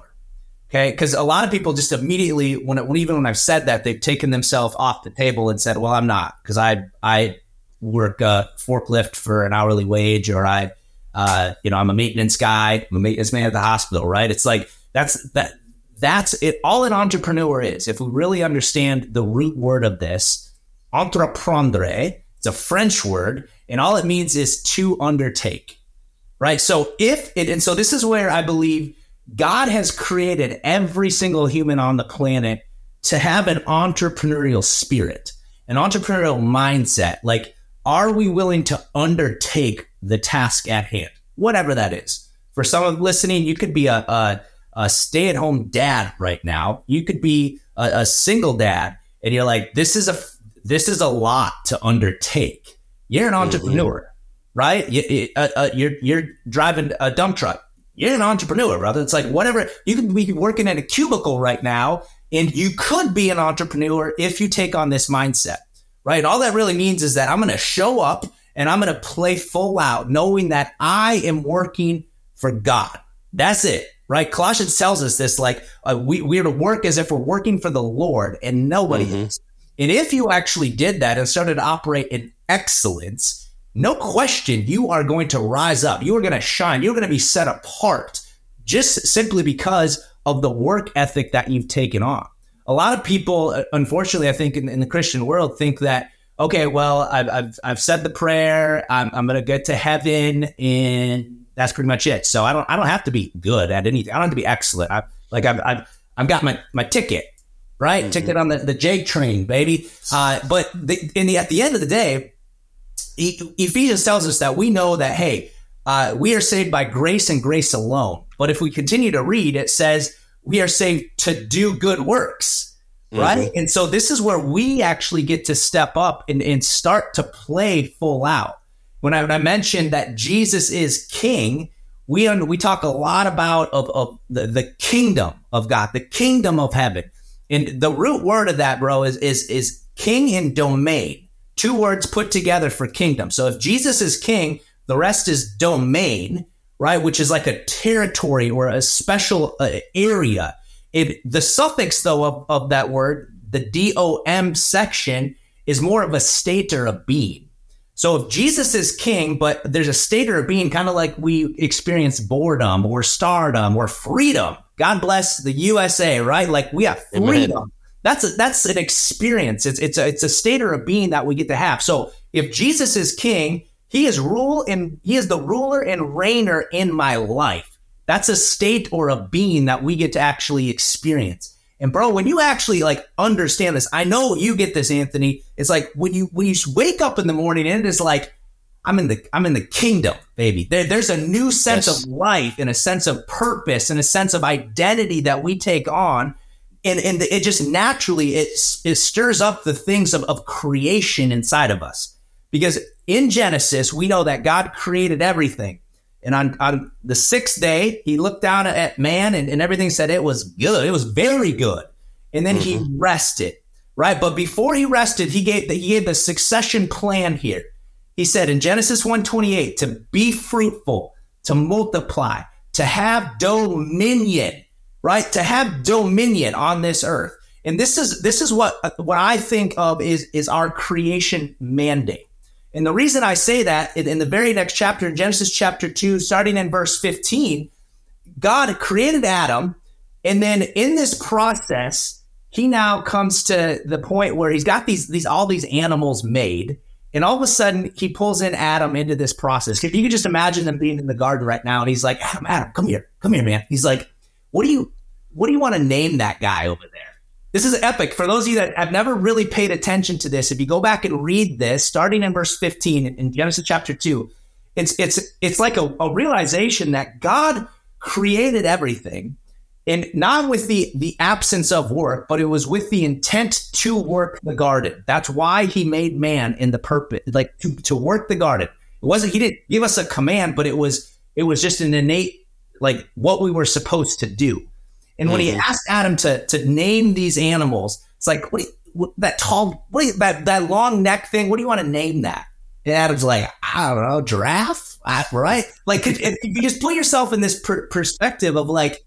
okay? Because a lot of people just immediately, when, it, when even when I've said that, they've taken themselves off the table and said, well, I'm not, because I I work a forklift for an hourly wage, or I, uh, you know, I'm a maintenance guy, I'm a maintenance man at the hospital, right? It's like, that's that that's it. All an entrepreneur is, if we really understand the root word of this, entreprendre, it's a French word, and all it means is to undertake, right? So if it, and so this is where I believe God has created every single human on the planet to have an entrepreneurial spirit, an entrepreneurial mindset. Like, are we willing to undertake the task at hand? Whatever that is. For someone listening, you could be a, a, a stay-at-home dad right now. You could be a, a single dad, and you're like, this is a, this is a lot to undertake. You're an entrepreneur, right? You, you, uh, uh, you're you're driving a dump truck. You're an entrepreneur, brother. It's like whatever. You could be working in a cubicle right now, and you could be an entrepreneur if you take on this mindset, right? All that really means is that I'm going to show up and I'm going to play full out, knowing that I am working for God, That's it, right? Colossians tells us this, like uh, we, we're to work as if we're working for the Lord and nobody mm-hmm. else. And if you actually did that and started to operate in excellence, no question, you are going to rise up. You are going to shine. You're going to be set apart just simply because of the work ethic that you've taken on. A lot of people, unfortunately, I think in, in the Christian world think that, okay, well, I've, I've, I've said the prayer, I'm, I'm going to get to heaven, and that's pretty much it. So I don't, I don't have to be good at anything. I don't have to be excellent. I've like, I've, I've, I've got my, my ticket. Right? Mm-hmm. Ticket on the, the J train, baby. Uh, but the, in the, at the end of the day, e- Ephesians tells us that we know that, hey, uh, we are saved by grace and grace alone. But if we continue to read, it says we are saved to do good works, mm-hmm. right? And so this is where we actually get to step up and, and start to play full out. When I, when I mentioned that Jesus is king, we, we talk a lot about of, of the, the kingdom of God, the kingdom of heaven. And the root word of that, bro, is is is king and domain. Two words put together for kingdom. So if Jesus is king, the rest is domain, right? Which is like a territory or a special uh, area. It, the suffix, though, of, of that word, the D O M section, is more of a state or a being. So if Jesus is king, but there's a state or a being, kind of like we experience boredom or stardom or freedom. God bless the U S A, right? Like we have freedom. Amen. That's a, that's an experience. It's it's a, it's a state or a being that we get to have. So if Jesus is king, he is rule and he is the ruler and reigner in my life. That's a state or a being that we get to actually experience. And bro, when you actually like understand this, I know you get this, Anthony. It's like when you when you wake up in the morning and it's like, I'm in the I'm in the kingdom, baby. There, there's a new sense yes. of life and a sense of purpose and a sense of identity that we take on. And, and it just naturally, it, it stirs up the things of, of creation inside of us. Because in Genesis, we know that God created everything. And on, on the sixth day, he looked down at man and, and everything said it was good. It was very good. And then mm-hmm. he rested, right? But before he rested, he gave the, he gave the succession plan here. He said in Genesis one twenty-eight, to be fruitful, to multiply, to have dominion, right? To have dominion on this earth. And this is this is what what I think of is, is our creation mandate. And the reason I say that in the very next chapter, in Genesis chapter two, starting in verse fifteen, God created Adam. And then in this process, he now comes to the point where he's got these these all these animals made. And all of a sudden, he pulls in Adam into this process. If you could just imagine them being in the garden right now, and he's like, Adam, Adam, come here. Come here, man. He's like, what do you what do you want to name that guy over there? This is epic. For those of you that have never really paid attention to this, if you go back and read this, starting in verse fifteen in Genesis chapter two, it's it's it's like a, a realization that God created everything, and not with the, the absence of work, but it was with the intent to work the garden. That's why he made man in the purpose, like to, to work the garden. It wasn't, he didn't give us a command, but it was it was just an innate, like what we were supposed to do. And mm-hmm. when he asked Adam to to name these animals, it's like, what, do you, what that tall, what do you, that, that long neck thing, what do you want to name that? And Adam's like, I don't know, giraffe, I, right? Like if you just put yourself in this per- perspective of like,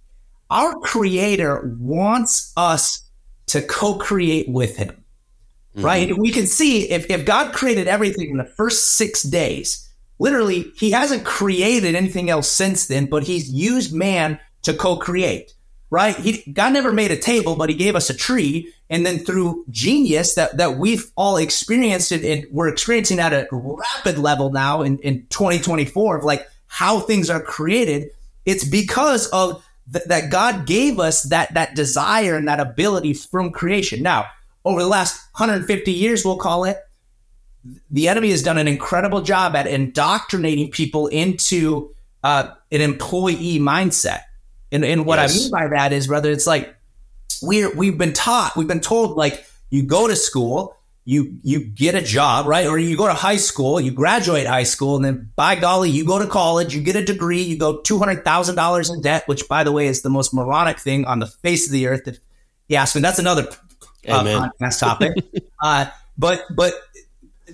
our creator wants us to co-create with him, right? Mm-hmm. We can see if, if God created everything in the first six days, literally he hasn't created anything else since then, but he's used man to co-create, right? He, God never made a table, but he gave us a tree. And then through genius that, that we've all experienced it and we're experiencing at a rapid level now in, in twenty twenty-four of like how things are created, it's because of that God gave us that that desire and that ability from creation. Now, over the last one hundred fifty years, we'll call it, the enemy has done an incredible job at indoctrinating people into uh, an employee mindset. And, and what yes. I mean by that is, brother, it's like we're we've been taught, we've been told, like you go to school, you you get a job, right? Or you go to high school, you graduate high school, and then by golly, you go to college, you get a degree, you go two hundred thousand dollars in debt, which by the way is the most moronic thing on the face of the earth. If you ask me, that's another uh, podcast topic. uh, but but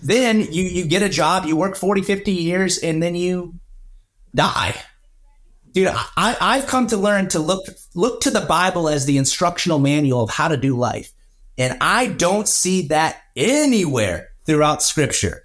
then you, you get a job, you work forty, fifty years, and then you die. Dude, I, I've come to learn to look look to the Bible as the instructional manual of how to do life. And I don't see that anywhere throughout Scripture.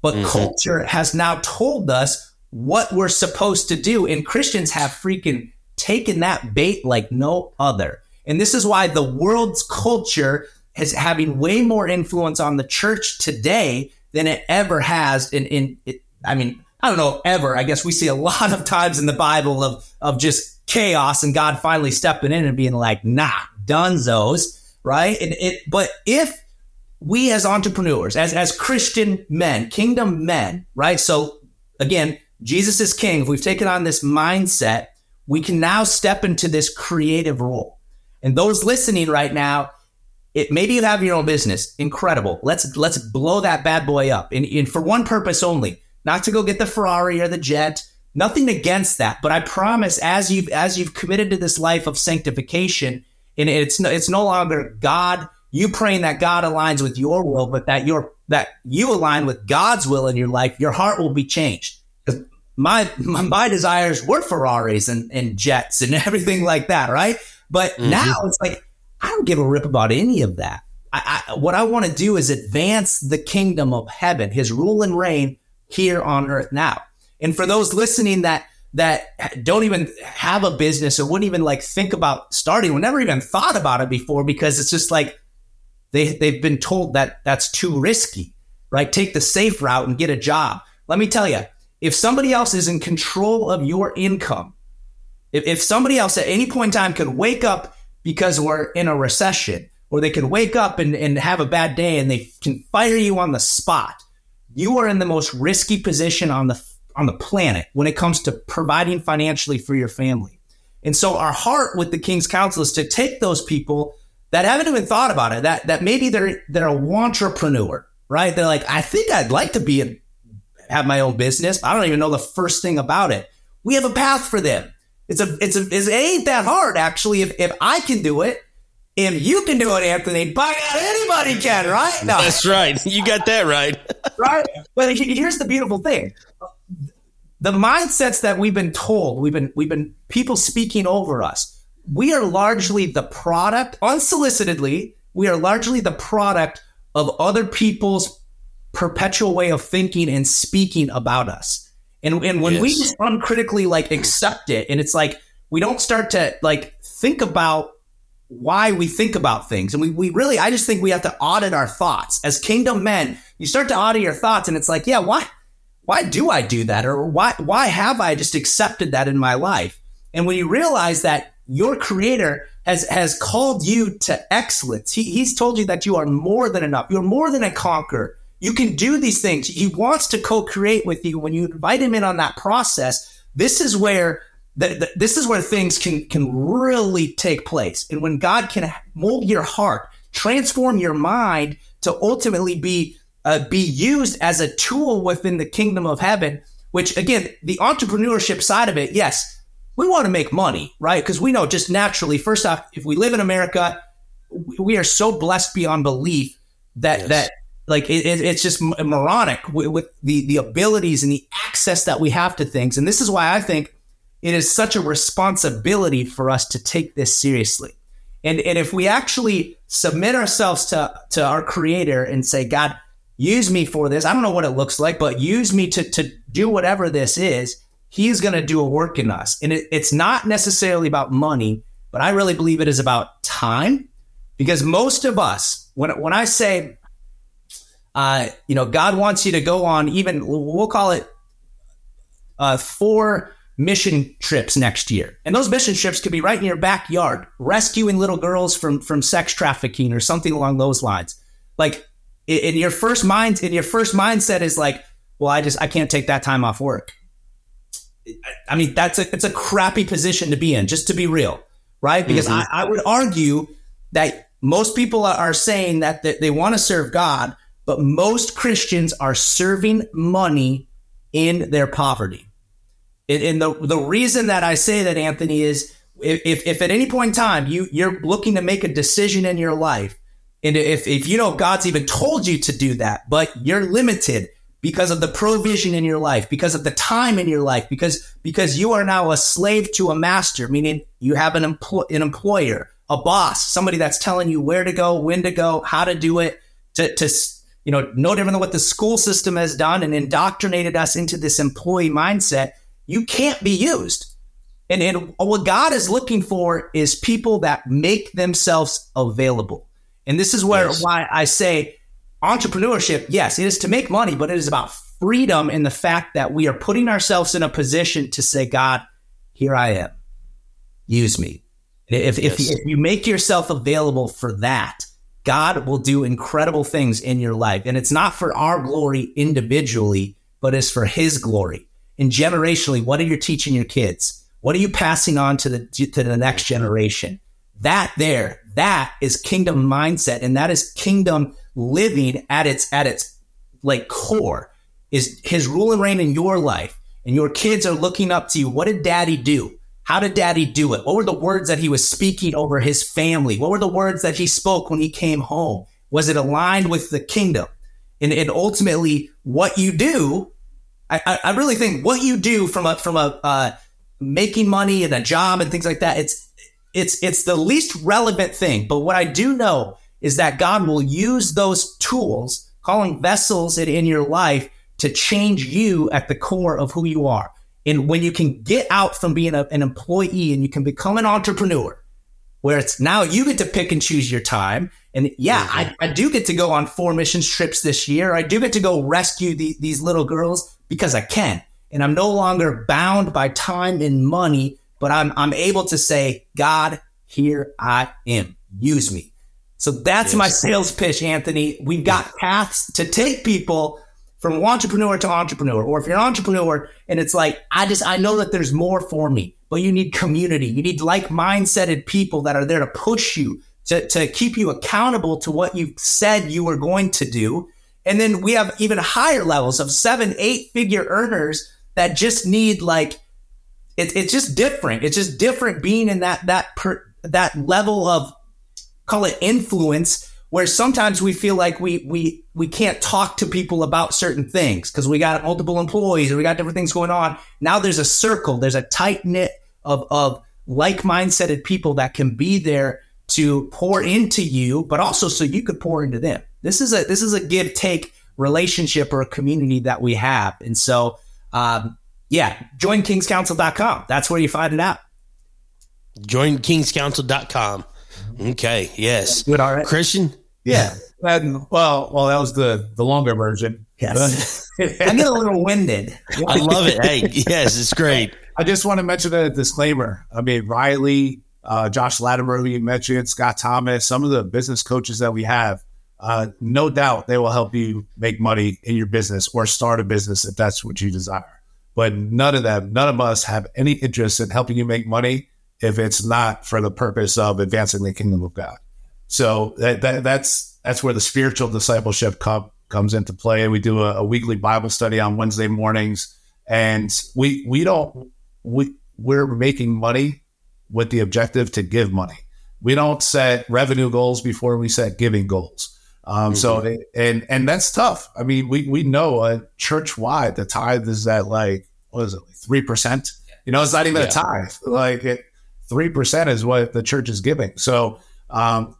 But mm-hmm. culture has now told us what we're supposed to do. And Christians have freaking taken that bait like no other. And this is why the world's culture is having way more influence on the church today than it ever has. In, in it, I mean... I don't know, ever. I guess we see a lot of times in the Bible of of just chaos and God finally stepping in and being like, nah, dunzos, right? And it, but if we as entrepreneurs, as, as Christian men, kingdom men, right? So again, Jesus is king. If we've taken on this mindset, we can now step into this creative role. And those listening right now, It, maybe you have your own business. Incredible. Let's let's blow that bad boy up. And, and for one purpose only. Not to go get the Ferrari or the jet, nothing against that. But I promise, as you've as you've committed to this life of sanctification, and it's no, it's no longer God, you praying that God aligns with your will, but that your that you align with God's will in your life, your heart will be changed. Because my, my my desires were Ferraris and, and jets and everything like that, right? But mm-hmm. now it's like, I don't give a rip about any of that. I, I what I want to do is advance the kingdom of heaven, his rule and reign here on earth now. And for those listening that that don't even have a business or wouldn't even like think about starting, or never even thought about it before, because it's just like they they've been told that that's too risky, right? Take the safe route and get a job. Let me tell you, if somebody else is in control of your income, if, if somebody else at any point in time could wake up because we're in a recession, or they could wake up and, and have a bad day and they can fire you on the spot, you are in the most risky position on the on the planet when it comes to providing financially for your family. And so our heart with the King's Council is to take those people that haven't even thought about it, that that maybe they're they're a wantrepreneur, right? They're like, I think I'd like to be a, have my own business, but I don't even know the first thing about it. We have a path for them. It's a it's a it's, it ain't that hard actually. If if I can do it, if you can do it, Anthony, by God, anybody can, right? No. That's right. You got that right. Right? But here's the beautiful thing. The mindsets that we've been told, we've been, we've been people speaking over us, we are largely the product, unsolicitedly, we are largely the product of other people's perpetual way of thinking and speaking about us. And, and when yes. we just uncritically like accept it, and it's like, we don't start to like think about why we think about things. And we, we really, I just think we have to audit our thoughts. As kingdom men, you start to audit your thoughts and it's like, yeah, why, why do I do that? Or why, why have I just accepted that in my life? And when you realize that your creator has, has called you to excellence, he, he's told you that you are more than enough. You're more than a conqueror. You can do these things. He wants to co-create with you. When you invite him in on that process, this is where this is where things can can really take place. And when God can mold your heart, transform your mind to ultimately be uh, be used as a tool within the kingdom of heaven, which, again, the entrepreneurship side of it, yes, we want to make money, right? Because we know just naturally, first off, if we live in America, we are so blessed beyond belief that yes. that like it, it's just moronic with, with the, the abilities and the access that we have to things. And this is why I think it is such a responsibility for us to take this seriously. And and if we actually submit ourselves to, to our creator and say, God, use me for this. I don't know what it looks like, but use me to, to do whatever this is. He's going to do a work in us. And it, it's not necessarily about money, but I really believe it is about time. Because most of us, when when I say, uh, you know, God wants you to go on even, we'll call it uh, four mission trips next year. And those mission trips could be right in your backyard, rescuing little girls from, from sex trafficking or something along those lines. Like in your first mind, in your first mindset is like, well, I just, I can't take that time off work. I mean, that's a, it's a crappy position to be in, just to be real, right? Because mm-hmm. I, I would argue that most people are saying that they want to serve God, but most Christians are serving money in their poverty. And the the reason that I say that, Anthony, is if, if at any point in time you, you're looking to make a decision in your life, and if, if you know God's even told you to do that, but you're limited, because of the provision in your life, because of the time in your life, because because you are now a slave to a master, meaning you have an, empl- an employer, a boss, somebody that's telling you where to go, when to go, how to do it, to, to you know, no different than what the school system has done and indoctrinated us into this employee mindset. You can't be used. And, and what God is looking for is people that make themselves available. And this is where yes. why I say entrepreneurship, yes, it is to make money, but it is about freedom in the fact that we are putting ourselves in a position to say, God, here I am. Use me. If, yes. if, if you make yourself available for that, God will do incredible things in your life. And it's not for our glory individually, but it's for His glory. And generationally, what are you teaching your kids? What are you passing on to the to the next generation? That there, that is kingdom mindset, and that is kingdom living at its at its like core. Is His rule and reign in your life, and your kids are looking up to you. What did Daddy do? How did Daddy do it? What were the words that he was speaking over his family? What were the words that he spoke when he came home? Was it aligned with the kingdom? And and ultimately, what you do, I I really think what you do from a from a uh, making money and a job and things like that, it's it's it's the least relevant thing. But what I do know is that God will use those tools, calling vessels in, in your life, to change you at the core of who you are. And when you can get out from being a, an employee and you can become an entrepreneur, where it's now you get to pick and choose your time. And yeah, I, I do get to go on four missions trips this year. I do get to go rescue the, these little girls because I can. And I'm no longer bound by time and money, but I'm I'm able to say, God, here I am. Use me. So that's yes. my sales pitch, Anthony. We've got paths to take people from entrepreneur to entrepreneur. Or if you're an entrepreneur and it's like, I just I know that there's more for me, but you need community. You need like-minded people that are there to push you, to, to keep you accountable to what you said you were going to do. And then we have even higher levels of seven, eight-figure earners that just need like, it, it's just different. It's just different being in that that per, that level of, call it influence, where sometimes we feel like we we we can't talk to people about certain things because we got multiple employees or we got different things going on. Now there's a circle, there's a tight knit of of like-minded people that can be there to pour into you, but also so you could pour into them. This is a this is a give take relationship or a community that we have, and so. Um, yeah, join kings council dot com. That's where you find it out. Join kings council dot com. Okay. Yes. Good. All right. Christian. Yeah. yeah. And, well, well, that was the, the longer version. Yes. I get a little winded. I love it. Hey, yes, it's great. I just want to mention a disclaimer. I mean, Rylee, uh, Josh Latimer, who you mentioned, Scott Thomas, some of the business coaches that we have, Uh, no doubt they will help you make money in your business or start a business if that's what you desire. But none of them, none of us have any interest in helping you make money if it's not for the purpose of advancing the kingdom of God. So that, that, that's that's where the spiritual discipleship com- comes into play. We do a, a weekly Bible study on Wednesday mornings, and we we don't we we're making money with the objective to give money. We don't set revenue goals before we set giving goals. Um, mm-hmm. So, and, and that's tough. I mean, we, we know uh, church wide, the tithe is at like, what is it? Like three percent, you know, it's not even yeah. a tithe. Like it, three percent is what the church is giving. So, um,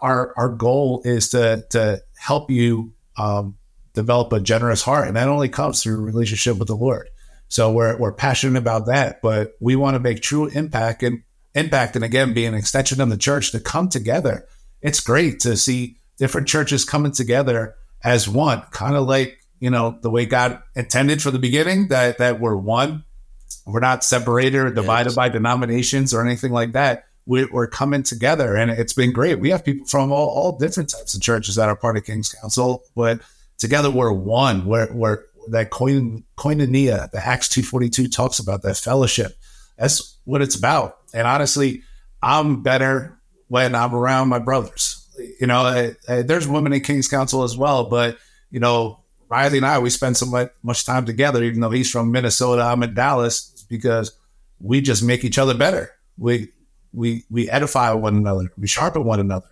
our, our goal is to, to help you, um, develop a generous heart. And that only comes through a relationship with the Lord. So we're, we're passionate about that, but we want to make true impact and impact. And again, be an extension of the church to come together. It's great to see different churches coming together as one, kind of like, you know, the way God intended for the beginning, that that we're one. We're not separated or divided yes. by denominations or anything like that. We, we're coming together, and it's been great. We have people from all, all different types of churches that are part of King's Council, but together we're one. We're, we're that koin, koinonia, the Acts two forty-two talks about, that fellowship. That's what it's about. And honestly, I'm better when I'm around my brothers. You know, I, I, there's women in King's Council as well, but, you know, Rylee and I, we spend so much, much time together, even though he's from Minnesota, I'm in Dallas, because we just make each other better. We we we edify one another. We sharpen one another.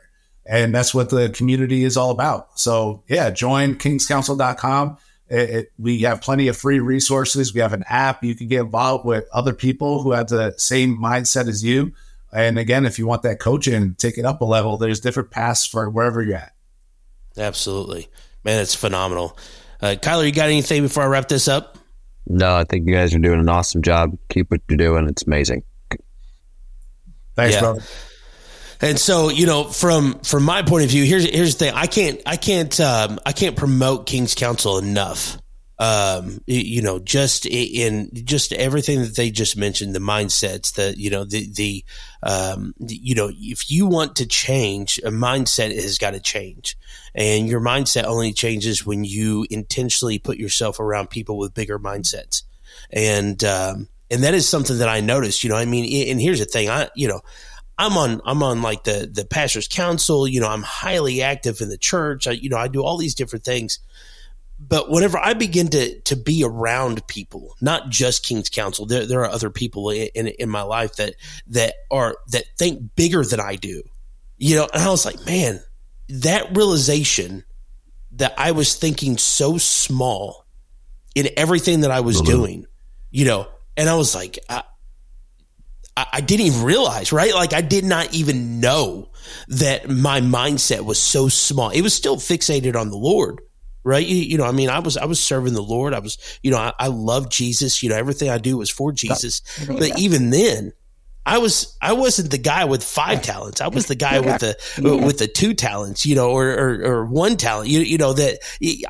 And that's what the community is all about. So, yeah, join kings council dot com. It, it, we have plenty of free resources. We have an app. You can get involved with other people who have the same mindset as you. And again, if you want that coaching, take it up a level. There's different paths for wherever you're at. Absolutely. Man, it's phenomenal. Uh, Kyler, you got anything before I wrap this up? No, I think you guys are doing an awesome job. Keep what you're doing. It's amazing. Thanks, yeah. brother. And so, you know, from, from my point of view, here's, here's the thing. I can't, I can't, um, I can't promote King's Council enough. Um, you know, just in just everything that they just mentioned, the mindsets that, you know, the, the, um, you know, if you want to change, a mindset has got to change, and your mindset only changes when you intentionally put yourself around people with bigger mindsets. And, um, and that is something that I noticed, you know, I mean, and here's the thing, I, you know, I'm on, I'm on like the, the pastor's council, you know, I'm highly active in the church. I, you know, I do all these different things, but whenever I begin to, to be around people, not just King's Council, there, there are other people in, in my life that, that are, that think bigger than I do, you know, and I was like, man, that realization that I was thinking so small in everything that I was mm-hmm. doing, you know, and I was like, I, I didn't even realize, right? Like I did not even know that my mindset was so small. It was still fixated on the Lord, right? You, you know, I mean, I was, I was serving the Lord. I was, you know, I, I love Jesus. You know, everything I do was for Jesus. But even then I was, I wasn't the guy with five talents. I was the guy with the, with the two talents, you know, or, or, or one talent, you, you know, that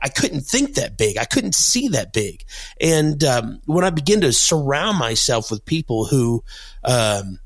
I couldn't think that big. I couldn't see that big. And, um, when I begin to surround myself with people who, um,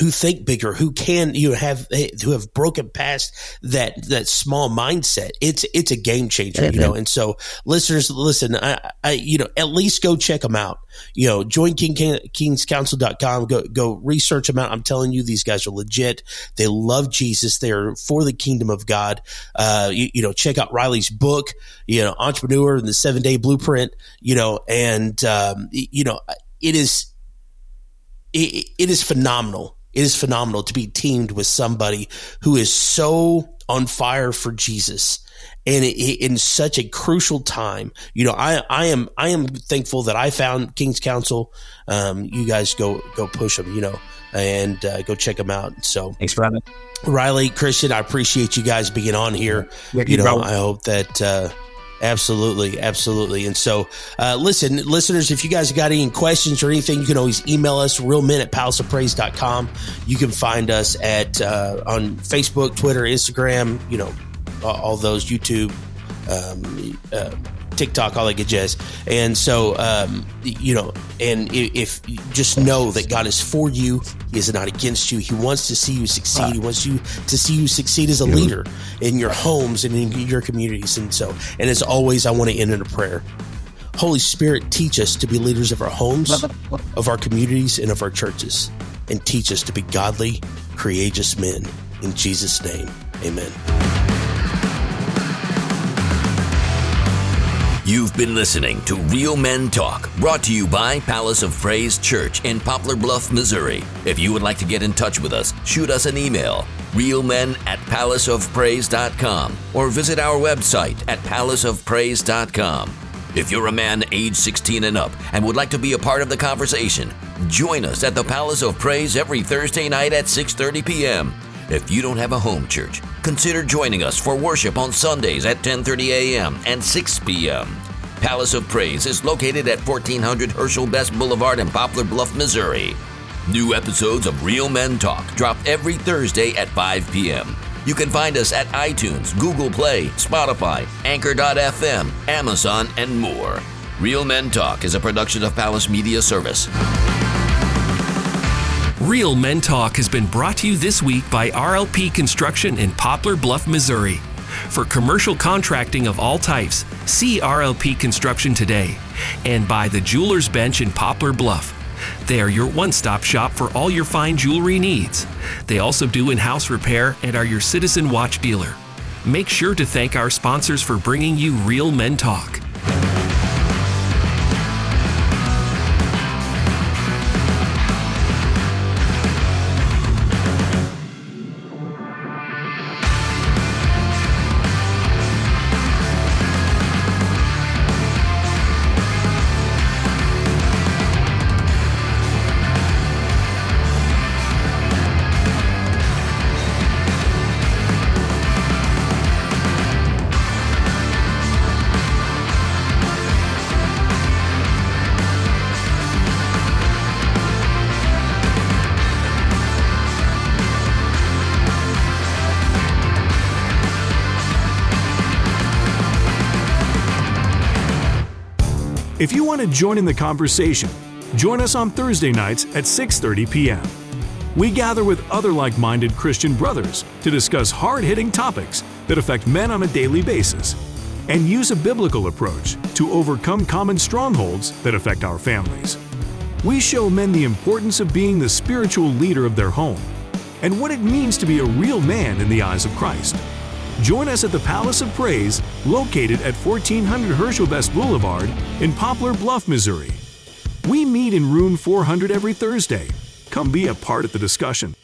who think bigger, who can, you know, have, who have broken past that, that small mindset. It's, it's a game changer, mm-hmm. you know? And so listeners, listen, I, I, you know, at least go check them out, you know, join King, King, kings council dot com, go, go research them out. I'm telling you, these guys are legit. They love Jesus. They're for the kingdom of God. Uh, you, you know, check out Rylee's book, you know, Entrepreneur and the Seven Day Blueprint, you know, and, um, you know, it is, it, it is phenomenal. It is phenomenal to be teamed with somebody who is so on fire for Jesus and in such a crucial time. You know, I, I am, I am thankful that I found King's Council. Um, you guys go, go push them, you know, and uh, go check them out. So thanks, brother. Rylee, Christian, I appreciate you guys being on here. Yeah, you know, problem. I hope that, uh, Absolutely. Absolutely. And so, uh, listen, listeners, if you guys got any questions or anything, you can always email us real men at palace of praise dot com. You can find us at, uh, on Facebook, Twitter, Instagram, you know, all those, YouTube, um, uh, TikTok, all that good jazz. And so, um, you know, and if, if just know that God is for you, He is not against you. He wants to see you succeed. He wants you to see you succeed as a leader in your homes and in your communities. And so, and as always, I want to end in a prayer. Holy Spirit, teach us to be leaders of our homes, of our communities, and of our churches, and teach us to be godly, courageous men. In Jesus' name, amen. You've been listening to Real Men Talk, brought to you by Palace of Praise Church in Poplar Bluff, Missouri. If you would like to get in touch with us, shoot us an email, real men at palace of praise dot com, or visit our website at palace of praise dot com. If you're a man age sixteen and up and would like to be a part of the conversation, join us at the Palace of Praise every Thursday night at six thirty p.m. If you don't have a home church, consider joining us for worship on Sundays at ten thirty a.m. and six p.m. Palace of Praise is located at fourteen hundred Herschel Best Boulevard in Poplar Bluff, Missouri. New episodes of Real Men Talk drop every Thursday at five p.m. You can find us at iTunes, Google Play, Spotify, Anchor dot f m, Amazon, and more. Real Men Talk is a production of Palace Media Service. Real Men Talk has been brought to you this week by R L P Construction in Poplar Bluff, Missouri. For commercial contracting of all types, see R L P Construction today. And by The Jewelers Bench in Poplar Bluff. They are your one-stop shop for all your fine jewelry needs. They also do in-house repair and are your Citizen Watch dealer. Make sure to thank our sponsors for bringing you Real Men Talk. If you want to join in the conversation, join us on Thursday nights at six thirty p m We gather with other like-minded Christian brothers to discuss hard-hitting topics that affect men on a daily basis and use a biblical approach to overcome common strongholds that affect our families. We show men the importance of being the spiritual leader of their home and what it means to be a real man in the eyes of Christ. Join us at the Palace of Praise, located at fourteen hundred Herschel Best Boulevard in Poplar Bluff, Missouri. We meet in room four hundred every Thursday. Come be a part of the discussion.